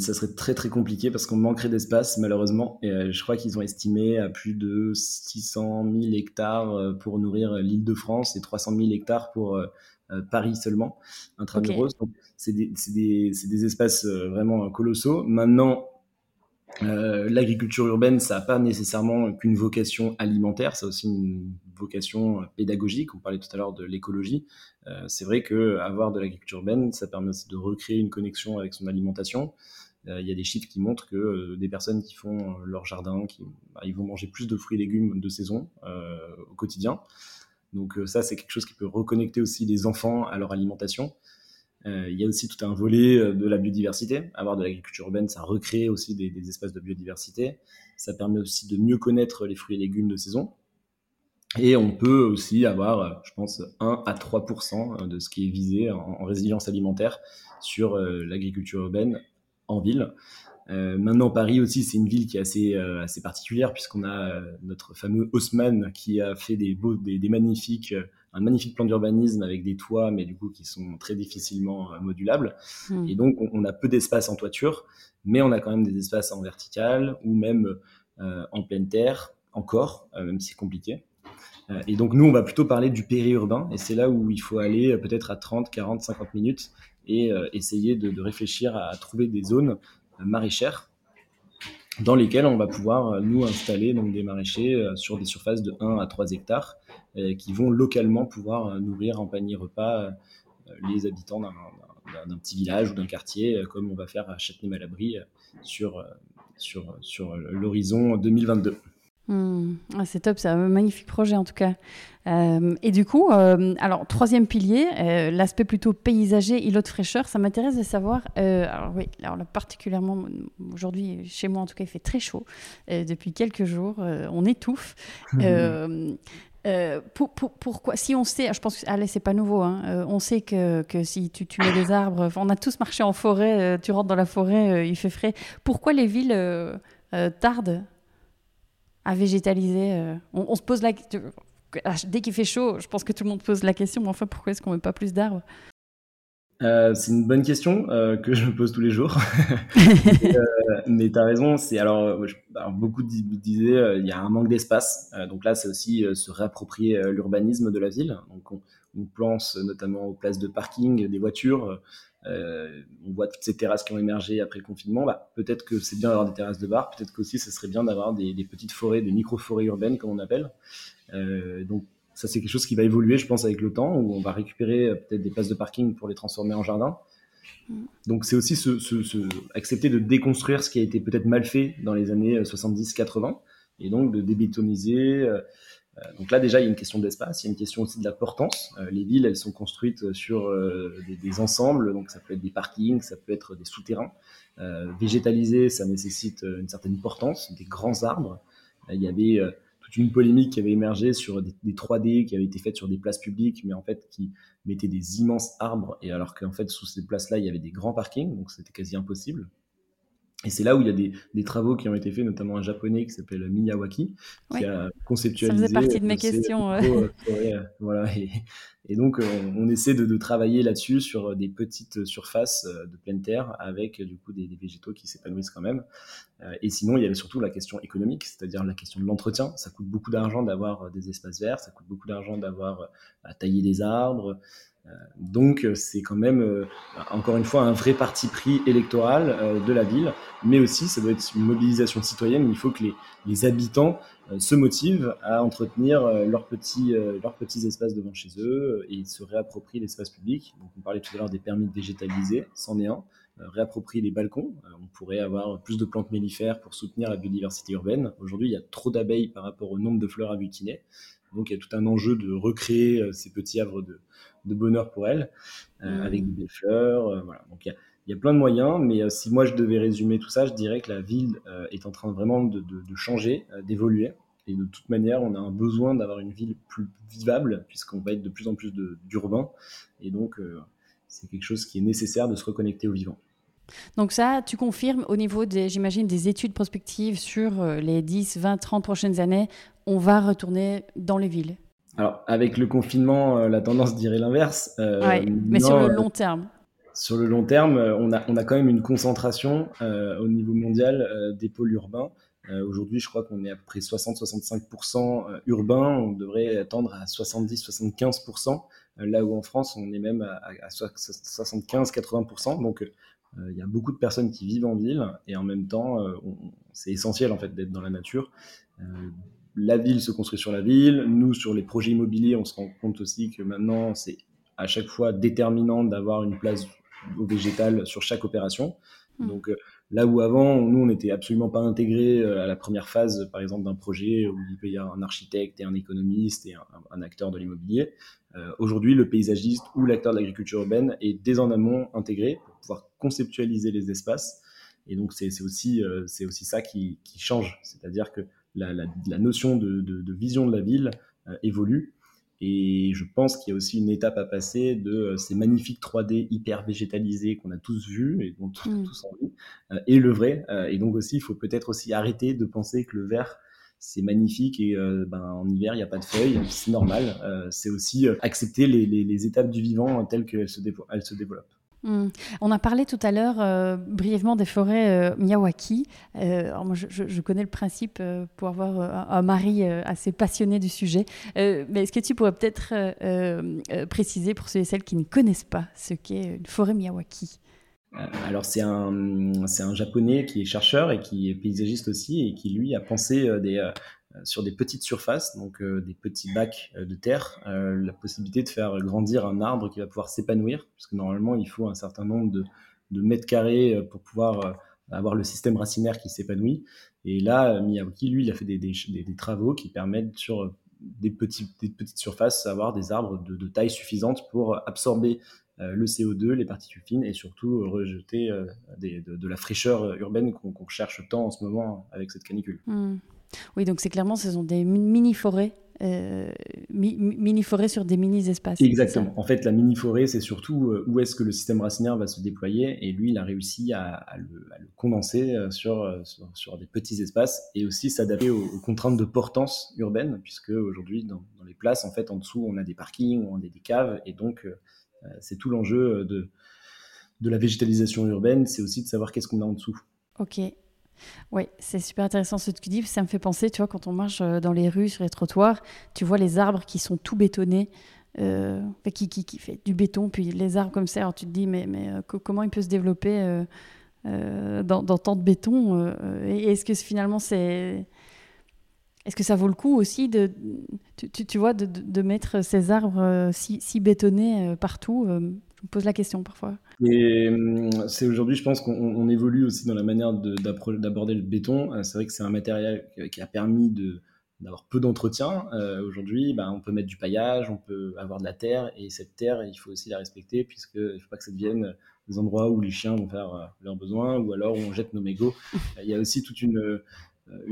ça serait très très compliqué parce qu'on manquerait d'espace malheureusement. Et je crois qu'ils ont estimé à plus de 600 000 hectares pour nourrir l'Île-de-France et 300 000 hectares pour Paris seulement, intramuros. Okay. Donc, c'est des espaces vraiment colossaux. Maintenant, l'agriculture urbaine, ça n'a pas nécessairement qu'une vocation alimentaire, ça a aussi une vocation pédagogique. On parlait tout à l'heure de l'écologie. C'est vrai qu'avoir de l'agriculture urbaine, ça permet de recréer une connexion avec son alimentation. Il y a des chiffres qui montrent que des personnes qui font leur jardin, ils vont manger plus de fruits et légumes de saison au quotidien. Donc ça, c'est quelque chose qui peut reconnecter aussi les enfants à leur alimentation. Il y a aussi tout un volet de la biodiversité. Avoir de l'agriculture urbaine, ça recrée aussi des espaces de biodiversité. Ça permet aussi de mieux connaître les fruits et légumes de saison. Et on peut aussi avoir, je pense, 1 à 3% de ce qui est visé en résilience alimentaire sur l'agriculture urbaine en ville. Maintenant, Paris aussi, c'est une ville qui est assez particulière puisqu'on a notre fameux Haussmann qui a fait un magnifique plan d'urbanisme avec des toits, mais du coup qui sont très difficilement modulables. Et donc, on a peu d'espace en toiture, mais on a quand même des espaces en vertical ou même en pleine terre, encore, même si c'est compliqué. Et donc, nous, on va plutôt parler du périurbain, et c'est là où il faut aller peut-être à 30, 40, 50 minutes et essayer de réfléchir à trouver des zones maraîchères dans lesquelles on va pouvoir nous installer donc, des maraîchers sur des surfaces de 1 à 3 hectares qui vont localement pouvoir nourrir en panier repas les habitants d'un petit village ou d'un quartier, comme on va faire à Châtenay-Malabry sur l'horizon 2022. C'est top, c'est un magnifique projet en tout cas. Et du coup, alors troisième pilier, l'aspect plutôt paysager, îlot de fraîcheur, ça m'intéresse de savoir. Alors là, particulièrement aujourd'hui, chez moi en tout cas, il fait très chaud. Depuis quelques jours, on étouffe. Pourquoi si on sait, je pense que allez, c'est pas nouveau, hein, on sait que si tu mets des arbres, on a tous marché en forêt, tu rentres dans la forêt, il fait frais. Pourquoi les villes tardent à végétaliser on se pose la question. Dès qu'il fait chaud, je pense que tout le monde pose la question, mais enfin, pourquoi est-ce qu'on ne met pas plus d'arbres ? C'est une bonne question que je me pose tous les jours. Mais tu as raison. Alors, beaucoup disaient il y a un manque d'espace. Donc là, c'est aussi se réapproprier l'urbanisme de la ville. Donc, on pense notamment aux places de parking, des voitures. On voit toutes ces terrasses qui ont émergé après le confinement. Peut-être que c'est bien d'avoir des terrasses de bar. Peut-être qu'aussi, ce serait bien d'avoir des petites forêts, des micro-forêts urbaines, comme on appelle. Donc ça c'est quelque chose qui va évoluer je pense avec le temps, où on va récupérer peut-être des places de parking pour les transformer en jardin. Donc c'est aussi accepter de déconstruire ce qui a été peut-être mal fait dans les années 70-80 et donc de débétoniser. Donc là déjà il y a une question d'espace, il y a une question aussi de la portance. Les villes elles sont construites sur des ensembles, donc ça peut être des parkings, ça peut être des souterrains. Végétaliser ça nécessite une certaine portance, des grands arbres. Il y avait une polémique qui avait émergé sur des 3D qui avaient été faites sur des places publiques, mais en fait qui mettaient des immenses arbres, et alors qu'en fait sous ces places-là il y avait des grands parkings, donc c'était quasi impossible. Et c'est là où il y a des travaux qui ont été faits, notamment un japonais qui s'appelle Miyawaki, qui a conceptualisé. Ça faisait partie de mes questions. Voilà. Et donc on essaie de travailler là-dessus sur des petites surfaces de pleine terre avec du coup des végétaux qui s'épanouissent quand même. Et sinon, il y avait surtout la question économique, c'est-à-dire la question de l'entretien. Ça coûte beaucoup d'argent d'avoir des espaces verts, ça coûte beaucoup d'argent d'avoir à tailler des arbres. Donc c'est quand même encore une fois un vrai parti pris électoral de la ville, mais aussi ça doit être une mobilisation citoyenne. Il faut que les habitants se motivent à entretenir leurs petits espaces devant chez eux, et ils se réapproprient l'espace public. Donc on parlait tout à l'heure des permis de végétaliser, c'en est un. Réapproprier les balcons, on pourrait avoir plus de plantes mellifères pour soutenir la biodiversité urbaine. Aujourd'hui il y a trop d'abeilles par rapport au nombre de fleurs à butiner. Donc, il y a tout un enjeu de recréer ces petits havres de bonheur pour elle, avec des fleurs. Voilà. Donc, il y a plein de moyens, mais si moi je devais résumer tout ça, je dirais que la ville est en train vraiment de changer, d'évoluer. Et de toute manière, on a un besoin d'avoir une ville plus vivable, puisqu'on va être de plus en plus d'urbains. Et donc, c'est quelque chose qui est nécessaire de se reconnecter au vivant. Donc ça, tu confirmes au niveau, j'imagine, des études prospectives sur les 10, 20, 30 prochaines années, on va retourner dans les villes. Alors, avec le confinement, la tendance dirait l'inverse. Mais sur le long terme. Sur le long terme, on a quand même une concentration au niveau mondial des pôles urbains. Aujourd'hui, je crois qu'on est à peu près 60-65% urbains. On devrait attendre à 70-75%. Là où en France, on est même à 75-80%. Donc, il y a beaucoup de personnes qui vivent en ville, et en même temps, c'est essentiel en fait d'être dans la nature. La ville se construit sur la ville. Nous, sur les projets immobiliers, on se rend compte aussi que maintenant, c'est à chaque fois déterminant d'avoir une place au végétal sur chaque opération. Donc là où avant, nous, on n'était absolument pas intégrés à la première phase, par exemple, d'un projet où il peut y avoir un architecte et un économiste et un acteur de l'immobilier. Aujourd'hui, le paysagiste ou l'acteur de l'agriculture urbaine est dès en amont intégré pour pouvoir conceptualiser les espaces. Et donc, c'est aussi ça qui change. C'est-à-dire que la notion de vision de la ville évolue. Et je pense qu'il y a aussi une étape à passer de ces magnifiques 3D hyper végétalisés qu'on a tous vus et dont on a tous envie, et le vrai. Et donc aussi, il faut peut-être aussi arrêter de penser que le vert, c'est magnifique et en hiver, il n'y a pas de feuilles, c'est normal. C'est aussi accepter les étapes du vivant telles qu'elles se développent. On a parlé tout à l'heure brièvement des forêts Miyawaki. Alors moi, je connais le principe pour avoir un mari assez passionné du sujet. Mais est-ce que tu pourrais peut-être préciser pour ceux et celles qui ne connaissent pas ce qu'est une forêt Miyawaki ? Alors c'est un japonais qui est chercheur et qui est paysagiste aussi, et qui lui a pensé sur des petites surfaces, donc des petits bacs de terre, la possibilité de faire grandir un arbre qui va pouvoir s'épanouir, puisque normalement il faut un certain nombre de mètres carrés pour pouvoir avoir le système racinaire qui s'épanouit. Et là Miyawaki, lui, il a fait des travaux qui permettent sur des petites surfaces avoir des arbres de taille suffisante pour absorber le CO2, les particules fines, et surtout rejeter de la fraîcheur urbaine qu'on cherche tant en ce moment avec cette canicule. Oui, donc c'est clairement, ce sont des mini-forêts mini-forêt sur des mini-espaces. Exactement. En fait, la mini-forêt, c'est surtout où est-ce que le système racinaire va se déployer. Et lui, il a réussi à le condenser sur des petits espaces et aussi s'adapter aux contraintes de portance urbaine, puisque aujourd'hui, dans les places, en fait, en dessous, on a des parkings, on a des caves. Et donc, c'est tout l'enjeu de la végétalisation urbaine. C'est aussi de savoir qu'est-ce qu'on a en dessous. Ok. Oui, c'est super intéressant ce que tu dis. Ça me fait penser, tu vois, quand on marche dans les rues, sur les trottoirs, tu vois les arbres qui sont tout bétonnés, qui fait du béton, puis les arbres comme ça. Alors tu te dis, mais comment il peut se développer dans tant de béton et est-ce que finalement est-ce que ça vaut le coup aussi de mettre ces arbres si bétonnés partout? Je me pose la question parfois. Et c'est aujourd'hui, je pense qu'on évolue aussi dans la manière d'aborder le béton. C'est vrai que c'est un matériel qui a permis d'avoir peu d'entretien. Aujourd'hui, on peut mettre du paillage, on peut avoir de la terre, et cette terre, il faut aussi la respecter, puisque il ne faut pas que ça devienne des endroits où les chiens vont faire leurs besoins, ou alors où on jette nos mégots. Il y a aussi toute une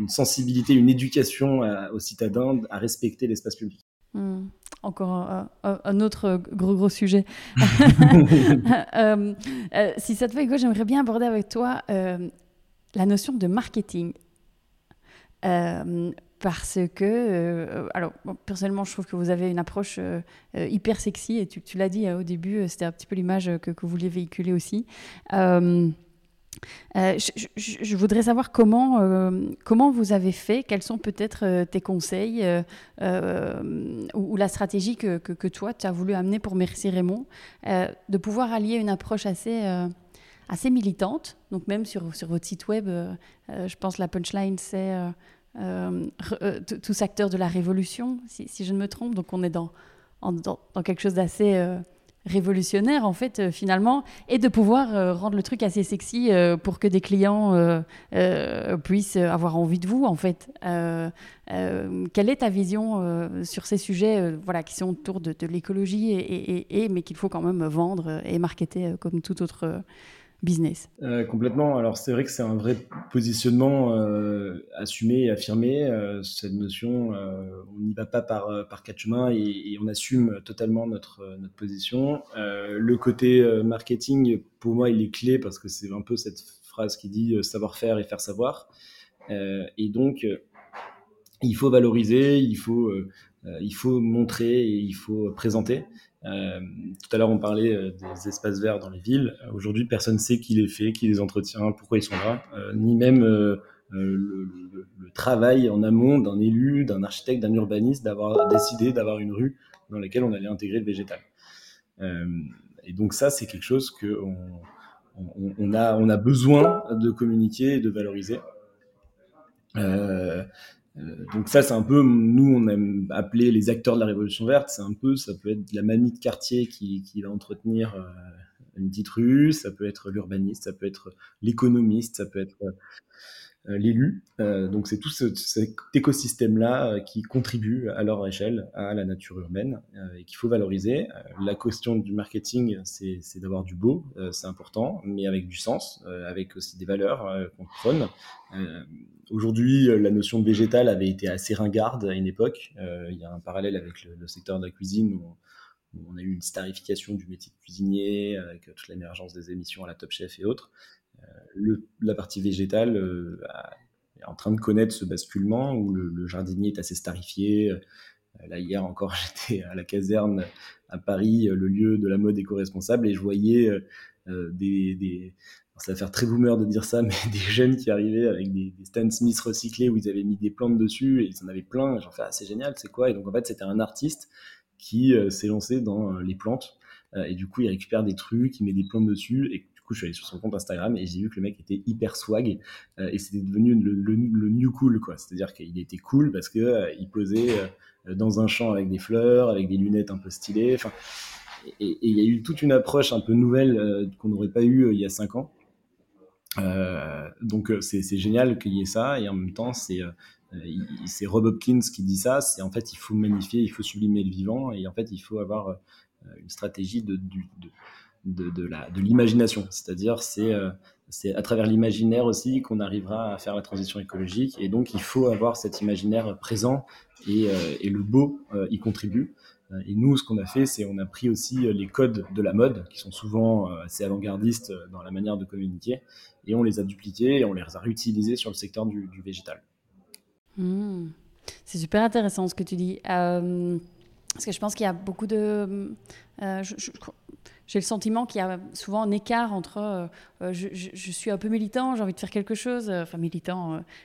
sensibilité, une éducation aux citadins à respecter l'espace public. Mmh. Encore un autre gros sujet. Si ça te va, Hugo, j'aimerais bien aborder avec toi la notion de marketing. Parce que, personnellement, je trouve que vous avez une approche hyper sexy, et tu l'as dit au début, c'était un petit peu l'image que vous vouliez véhiculer aussi. Je voudrais savoir comment vous avez fait, quels sont peut-être tes conseils ou la stratégie que toi tu as voulu amener pour Merci Raymond, de pouvoir allier une approche assez militante. Donc même sur votre site web, je pense la punchline c'est tous acteurs de la révolution, si je ne me trompe. Donc on est dans quelque chose d'assez révolutionnaire en fait finalement, et de pouvoir rendre le truc assez sexy pour que des clients puissent avoir envie de vous en fait. Quelle est ta vision sur ces sujets qui sont autour de l'écologie et mais qu'il faut quand même vendre et marketer comme tout autre business? Complètement. Alors c'est vrai que c'est un vrai positionnement assumé et affirmé, cette notion. On n'y va pas par quatre chemins, et on assume totalement notre position. Le côté marketing, pour moi, il est clé, parce que c'est un peu cette phrase qui dit savoir faire et faire savoir, et donc il faut valoriser, il faut montrer et il faut présenter. Tout à l'heure, on parlait des espaces verts dans les villes. Aujourd'hui, personne ne sait qui les fait, qui les entretient, pourquoi ils sont là, ni même le travail en amont d'un élu, d'un architecte, d'un urbaniste, d'avoir décidé d'avoir une rue dans laquelle on allait intégrer le végétal. Et donc ça, c'est quelque chose qu'on a besoin de communiquer et de valoriser. Donc ça, c'est un peu, nous on aime appeler les acteurs de la révolution verte. C'est un peu, ça peut être la mamie de quartier qui va entretenir une petite rue, ça peut être l'urbaniste, ça peut être l'économiste, ça peut être l'élu. Donc c'est tout cet écosystème-là qui contribue à leur échelle à la nature urbaine et qu'il faut valoriser. La question du marketing, c'est d'avoir du beau, c'est important, mais avec du sens, avec aussi des valeurs qu'on prône. Aujourd'hui, la notion de végétal avait été assez ringarde à une époque. Il y a un parallèle avec le secteur de la cuisine où on a eu une starification du métier de cuisinier, avec toute l'émergence des émissions à la Top Chef et autres. La partie végétale est en train de connaître ce basculement où le jardinier est assez starifié. Là, hier encore, j'étais à la caserne à Paris, le lieu de la mode éco-responsable, et je voyais ça va faire très boomer de dire ça, mais des jeunes qui arrivaient avec des Stan Smith recyclés où ils avaient mis des plantes dessus, et ils en avaient plein, et j'en fais, c'est génial, c'est quoi? Et donc en fait, c'était un artiste qui s'est lancé dans les plantes, et du coup, il récupère des trucs, il met des plantes dessus, et du coup, je suis allé sur son compte Instagram et j'ai vu que le mec était hyper swag, et c'était devenu le new cool, quoi. C'est-à-dire qu'il était cool parce qu'il posait dans un champ avec des fleurs, avec des lunettes un peu stylées, enfin... Et il y a eu toute une approche un peu nouvelle qu'on n'aurait pas eue il y a 5 ans. Donc c'est génial qu'il y ait ça, et en même temps c'est Rob Hopkins qui dit ça, c'est en fait il faut magnifier, il faut sublimer le vivant, et en fait il faut avoir une stratégie de l'imagination. C'est-à-dire, c'est à travers l'imaginaire aussi qu'on arrivera à faire la transition écologique. Et donc, il faut avoir cet imaginaire présent et le beau y contribue. Et nous, ce qu'on a fait, c'est qu'on a pris aussi les codes de la mode, qui sont souvent assez avant-gardistes dans la manière de communiquer, et on les a dupliqués et on les a réutilisés sur le secteur du végétal. Mmh. C'est super intéressant ce que tu dis. Parce que je pense qu'il y a beaucoup de... J'ai le sentiment qu'il y a souvent un écart entre je suis un peu militant, j'ai envie de faire quelque chose,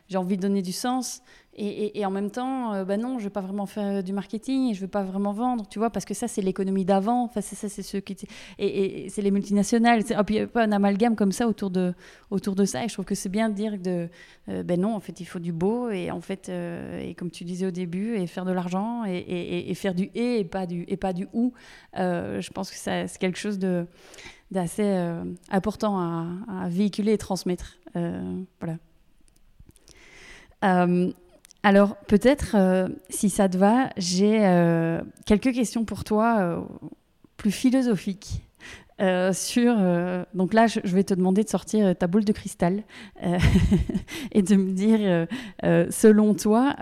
j'ai envie de donner du sens, et en même temps, non, je ne vais pas vraiment faire du marketing, je ne vais pas vraiment vendre, tu vois, parce que ça, c'est l'économie d'avant, c'est ceux qui... Et c'est les multinationales, et puis il y a pas un amalgame comme ça autour de ça, et je trouve que c'est bien de dire que non, en fait, il faut du beau, et en fait, et comme tu disais au début, et faire de l'argent, et faire du et pas du ou, je pense que ça, c'est quelque chose d'assez important à véhiculer et transmettre. Voilà. Alors, peut-être, si ça te va, j'ai quelques questions pour toi plus philosophiques. Donc là, je vais te demander de sortir ta boule de cristal et de me dire, selon toi,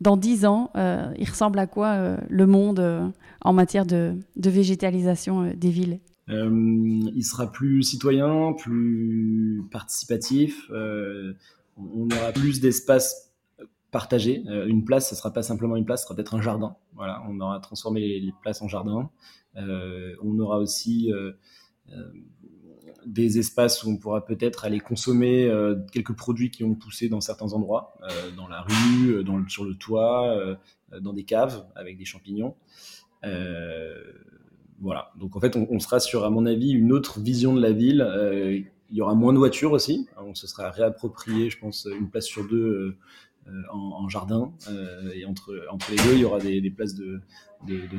dans 10 ans, il ressemble à quoi le monde en matière de végétalisation des villes ? Il sera plus citoyen, plus participatif. On aura plus d'espace partagé. Une place, ce ne sera pas simplement une place, ce sera peut-être un jardin. Voilà, on aura transformé les places en jardin. On aura aussi des espaces où on pourra peut-être aller consommer quelques produits qui ont poussé dans certains endroits, dans la rue, sur le toit, dans des caves avec des champignons. Voilà, donc en fait, on sera sur, à mon avis, une autre vision de la ville. Il y aura moins de voitures aussi. On se sera réapproprié, je pense, une place sur deux en jardin. Et entre les deux, il y aura des places de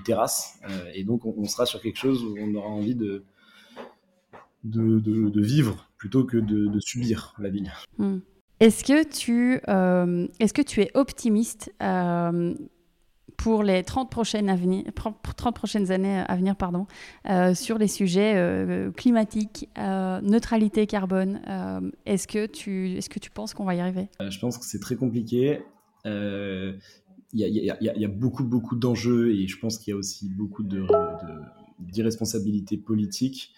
terrasses. Et donc, on sera sur quelque chose où on aura envie de vivre plutôt que de subir la ville. Mmh. Est-ce que tu es optimiste pour les 30 prochaines années à venir, sur les sujets climatiques, neutralité carbone? Est-ce que tu penses qu'on va y arriver? Je pense que c'est très compliqué. Il y a beaucoup d'enjeux, et je pense qu'il y a aussi beaucoup d'irresponsabilité politique,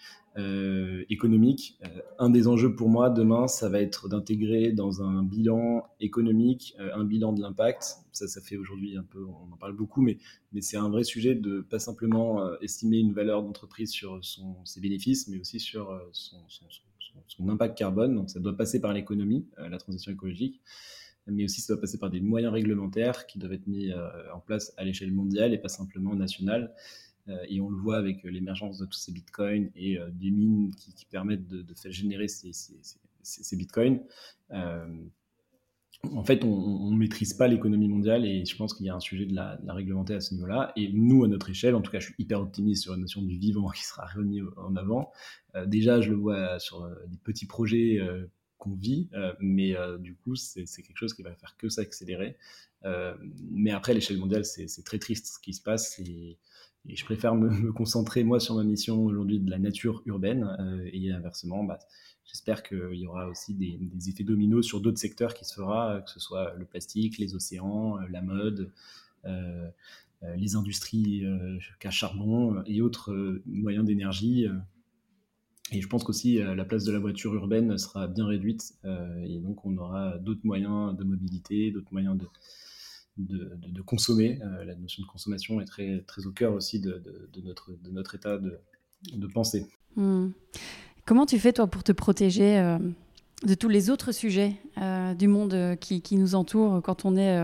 économique. Un des enjeux pour moi demain, ça va être d'intégrer dans un bilan économique un bilan de l'impact. Ça fait aujourd'hui un peu, on en parle beaucoup, mais c'est un vrai sujet de pas simplement estimer une valeur d'entreprise sur ses bénéfices, mais aussi sur son impact carbone. Donc ça doit passer par l'économie, la transition écologique, mais aussi ça doit passer par des moyens réglementaires qui doivent être mis en place à l'échelle mondiale et pas simplement nationale. Et on le voit avec l'émergence de tous ces bitcoins et des mines qui permettent de faire générer ces bitcoins. En fait, on ne maîtrise pas l'économie mondiale, et je pense qu'il y a un sujet de la réglementer à ce niveau-là. Et nous, à notre échelle, en tout cas, je suis hyper optimiste sur la notion du vivant qui sera remis en avant. Déjà, je le vois sur des petits projets qu'on vit, mais du coup, c'est quelque chose qui va faire que s'accélérer. Mais après, à l'échelle mondiale, c'est très triste ce qui se passe. Et je préfère me concentrer, moi, sur ma mission aujourd'hui de la nature urbaine. Et inversement, j'espère qu'il y aura aussi des effets dominos sur d'autres secteurs qui se fera, que ce soit le plastique, les océans, la mode, les industries à charbon et autres moyens d'énergie. Et je pense qu'aussi la place de la voiture urbaine sera bien réduite. Et donc, on aura d'autres moyens de mobilité, d'autres moyens de consommer. La notion de consommation est très, très au cœur aussi de notre état de pensée. Mmh. Comment tu fais, toi, pour te protéger de tous les autres sujets du monde qui nous entoure, quand on est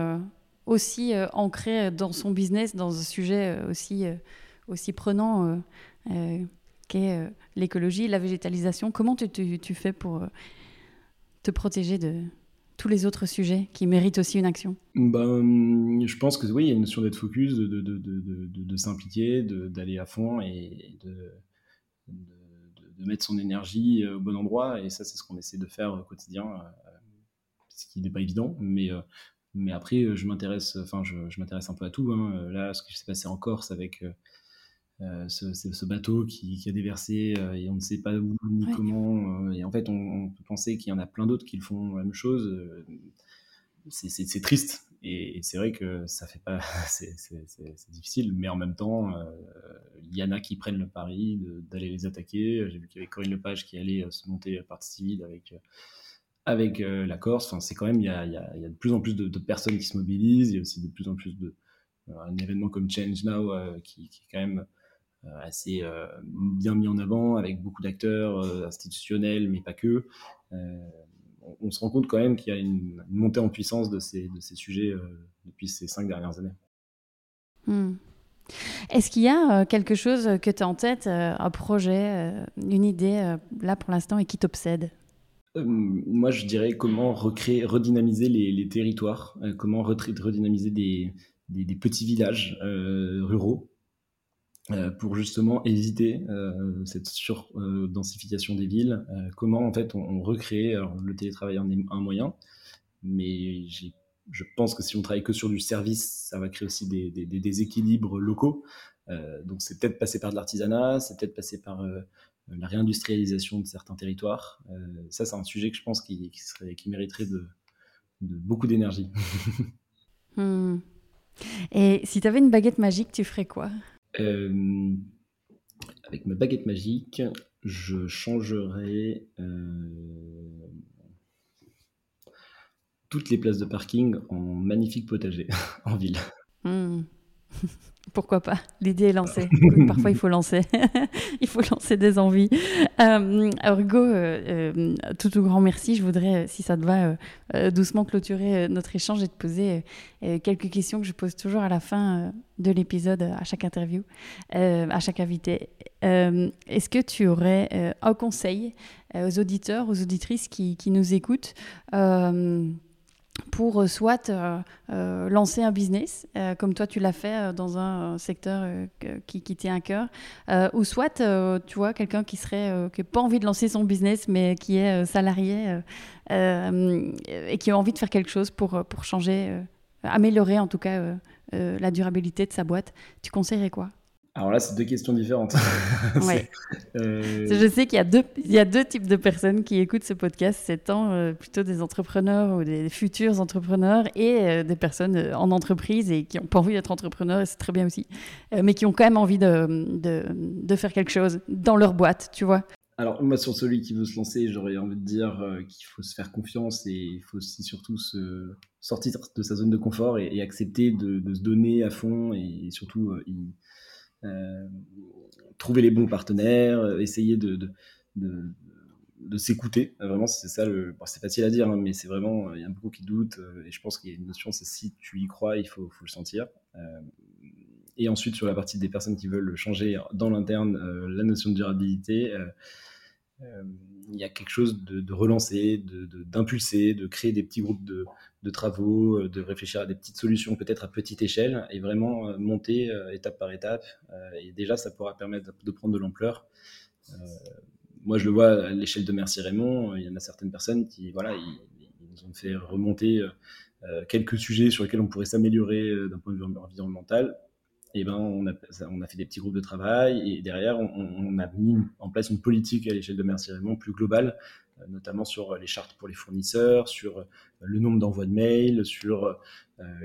aussi ancré dans son business, dans un sujet aussi prenant qu'est l'écologie, la végétalisation? Comment tu fais pour te protéger de tous les autres sujets qui méritent aussi une action? Je pense que oui, il y a une notion d'être focus, de s'impliquer, d'aller à fond et de mettre son énergie au bon endroit. Et ça, c'est ce qu'on essaie de faire au quotidien, ce qui n'est pas évident. Mais après, je m'intéresse un peu à tout. Là, ce qui s'est passé en Corse avec ce bateau qui a déversé et on ne sait pas où ni comment. Et en fait, on peut penser qu'il y en a plein d'autres qui le font la même chose. C'est triste. Et c'est vrai que ça fait pas, c'est difficile, mais en même temps, il y en a qui prennent le pari d'aller les attaquer. J'ai vu qu'il y avait Corinne Lepage qui allait se monter à partie civile avec la Corse. Enfin, c'est quand même, il y a de plus en plus de personnes qui se mobilisent. Il y a aussi de plus en plus un événement comme Change Now qui est quand même assez bien mis en avant, avec beaucoup d'acteurs institutionnels, mais pas que. On se rend compte quand même qu'il y a une montée en puissance de ces sujets depuis ces 5 dernières années. Mmh. Est-ce qu'il y a quelque chose que tu as en tête, un projet, une idée, là pour l'instant, et qui t'obsède ? Moi, je dirais comment redynamiser les territoires, comment redynamiser des petits villages ruraux pour justement éviter cette surdensification des villes, comment en fait on recrée. Alors, le télétravail en est un moyen, mais je pense que si on travaille que sur du service, ça va créer aussi des déséquilibres locaux, donc c'est peut-être passé par de l'artisanat, c'est peut-être passé par la réindustrialisation de certains territoires, ça c'est un sujet que je pense qui mériterait de beaucoup d'énergie. Mmh. Et si tu avais une baguette magique, tu ferais quoi ? Avec ma baguette magique, je changerai toutes les places de parking en magnifiques potagers en ville. Mmh. Pourquoi pas ? L'idée est lancée. Écoute, parfois, il faut lancer. Il faut lancer des envies. Hugo, tout grand merci. Je voudrais, si ça te va, doucement clôturer notre échange et te poser quelques questions que je pose toujours à la fin de l'épisode, à chaque interview, à chaque invité. Est-ce que tu aurais un conseil aux auditeurs, aux auditrices qui nous écoutent pour soit lancer un business, comme toi tu l'as fait dans un secteur qui t'est à cœur, ou soit tu vois quelqu'un qui n'a pas envie de lancer son business mais qui est salarié et qui a envie de faire quelque chose pour changer, améliorer en tout cas la durabilité de sa boîte, tu conseillerais quoi ? Alors là, c'est deux questions différentes. Ouais. Je sais qu'il y a deux types de personnes qui écoutent ce podcast, c'est tant plutôt des entrepreneurs ou des futurs entrepreneurs et des personnes en entreprise et qui n'ont pas envie d'être entrepreneurs, et c'est très bien aussi, mais qui ont quand même envie de faire quelque chose dans leur boîte, tu vois. Alors moi, sur celui qui veut se lancer, j'aurais envie de dire qu'il faut se faire confiance et il faut aussi surtout se sortir de sa zone de confort et accepter de se donner à fond et surtout... trouver les bons partenaires, essayer de s'écouter. Vraiment, c'est ça. C'est facile à dire, hein, mais c'est vraiment, il y a beaucoup qui doutent. Et je pense qu'il y a une notion, c'est si tu y crois, il faut le sentir. Et ensuite, sur la partie des personnes qui veulent changer dans l'interne, la notion de durabilité, il y a quelque chose de relancer, d'impulser, de créer des petits groupes de travaux, de réfléchir à des petites solutions peut-être à petite échelle et vraiment monter étape par étape, et déjà ça pourra permettre de prendre de l'ampleur. Moi je le vois à l'échelle de Merci Raymond, il y en a certaines personnes qui ils nous ont fait remonter quelques sujets sur lesquels on pourrait s'améliorer d'un point de vue environnemental. Et on a fait des petits groupes de travail et derrière, on a mis en place une politique à l'échelle de Merci Raymond plus globale, notamment sur les chartes pour les fournisseurs, sur le nombre d'envois de mails, sur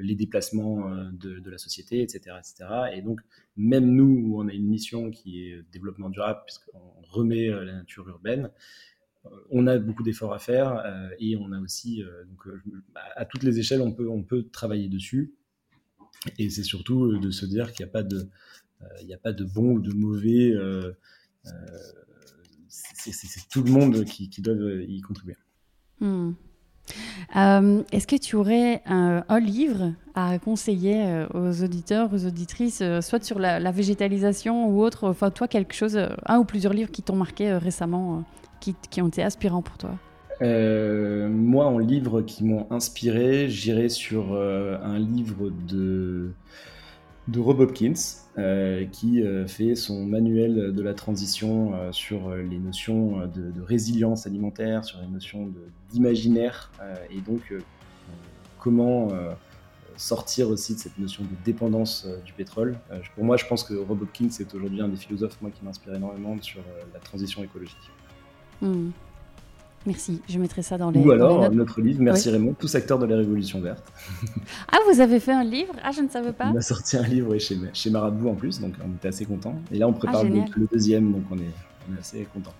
les déplacements de la société, etc., etc. Et donc, même nous, où on a une mission qui est développement durable, puisqu'on remet la nature urbaine, on a beaucoup d'efforts à faire et on a aussi, à toutes les échelles, on peut travailler dessus. Et c'est surtout de se dire qu'il n'y a pas de bon ou de mauvais. C'est tout le monde qui doit y contribuer. Mmh. Est-ce que tu aurais un livre à conseiller aux auditeurs, aux auditrices, soit sur la végétalisation ou autre, enfin toi quelque chose, un ou plusieurs livres qui t'ont marqué récemment, qui ont été inspirants pour toi ? Moi, en livres qui m'ont inspiré, j'irai sur un livre de Rob Hopkins qui fait son manuel de la transition sur les notions de résilience alimentaire, sur les notions d'imaginaire, et donc comment sortir aussi de cette notion de dépendance du pétrole. Pour moi, je pense que Rob Hopkins est aujourd'hui un des philosophes moi, qui m'inspire énormément sur la transition écologique. Mmh. Merci, je mettrai ça dans les notes. Ou alors, notre livre, Merci Raymond, tous acteurs de la Révolution verte. Ah, vous avez fait un livre ? Ah, je ne savais pas. On a sorti un livre chez Marabou en plus, donc on était assez contents. Et là, on prépare le deuxième, donc on est assez contents.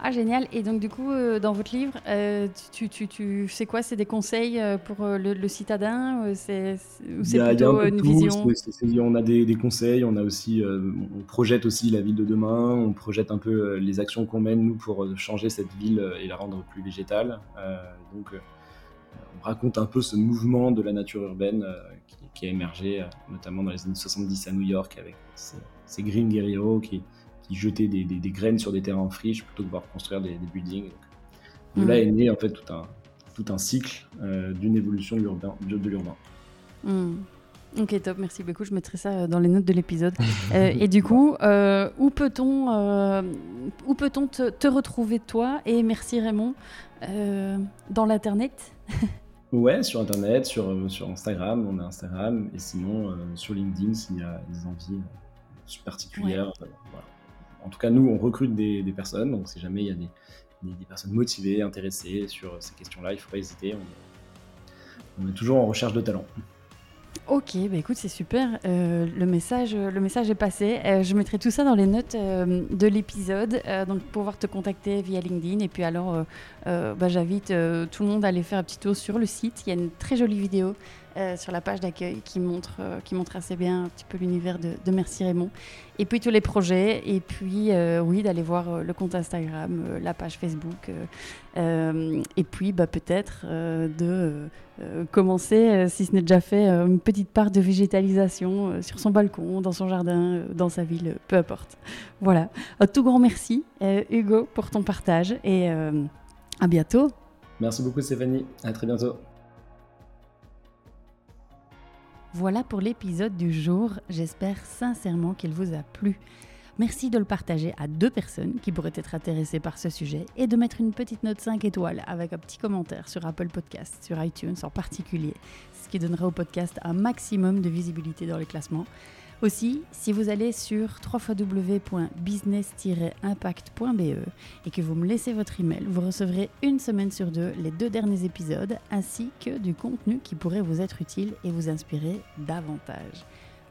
Ah, génial. Et donc, du coup, dans votre livre, tu sais quoi ? C'est des conseils pour le citadin ? C'est plutôt une vision ? On a des conseils, on a aussi, on projette aussi la ville de demain, on projette un peu les actions qu'on mène, nous, pour changer cette ville et la rendre plus végétale. Donc, on raconte un peu ce mouvement de la nature urbaine qui a émergé, notamment dans les années 70 à New York, avec ces green guerrilleros qui jetaient des graines sur des terrains en friche plutôt que de reconstruire des buildings. Donc, de là est né en fait tout un cycle d'une évolution de l'urbain. Mmh. Ok, top, merci beaucoup. Je mettrai ça dans les notes de l'épisode. Et du coup, où peut-on te retrouver, toi et Merci Raymond, dans l'Internet ? Ouais, sur Internet, sur Instagram, on a Instagram, et sinon sur LinkedIn s'il y a des envies particulières. Ouais. Voilà. En tout cas, nous, on recrute des personnes, donc si jamais il y a des personnes motivées, intéressées sur ces questions-là, il ne faut pas hésiter. On est toujours en recherche de talent. Ok, bah écoute, c'est super. Le message est passé. Je mettrai tout ça dans les notes de l'épisode, donc pouvoir te contacter via LinkedIn. Et puis alors, j'invite tout le monde à aller faire un petit tour sur le site. Il y a une très jolie vidéo sur la page d'accueil qui montre assez bien un petit peu l'univers de Merci Raymond. Et puis tous les projets. Et puis d'aller voir le compte Instagram, la page Facebook. Et puis peut-être de commencer, si ce n'est déjà fait, une petite part de végétalisation sur son balcon, dans son jardin, dans sa ville, peu importe. Voilà, un tout grand merci Hugo pour ton partage et à bientôt. Merci beaucoup Stéphanie, à très bientôt. Voilà pour l'épisode du jour, j'espère sincèrement qu'il vous a plu. Merci de le partager à 2 personnes qui pourraient être intéressées par ce sujet et de mettre une petite note 5 étoiles avec un petit commentaire sur Apple Podcasts, sur iTunes en particulier, ce qui donnera au podcast un maximum de visibilité dans les classements. Aussi, si vous allez sur www.business-impact.be et que vous me laissez votre email, vous recevrez une semaine sur 2 les 2 derniers épisodes ainsi que du contenu qui pourrait vous être utile et vous inspirer davantage.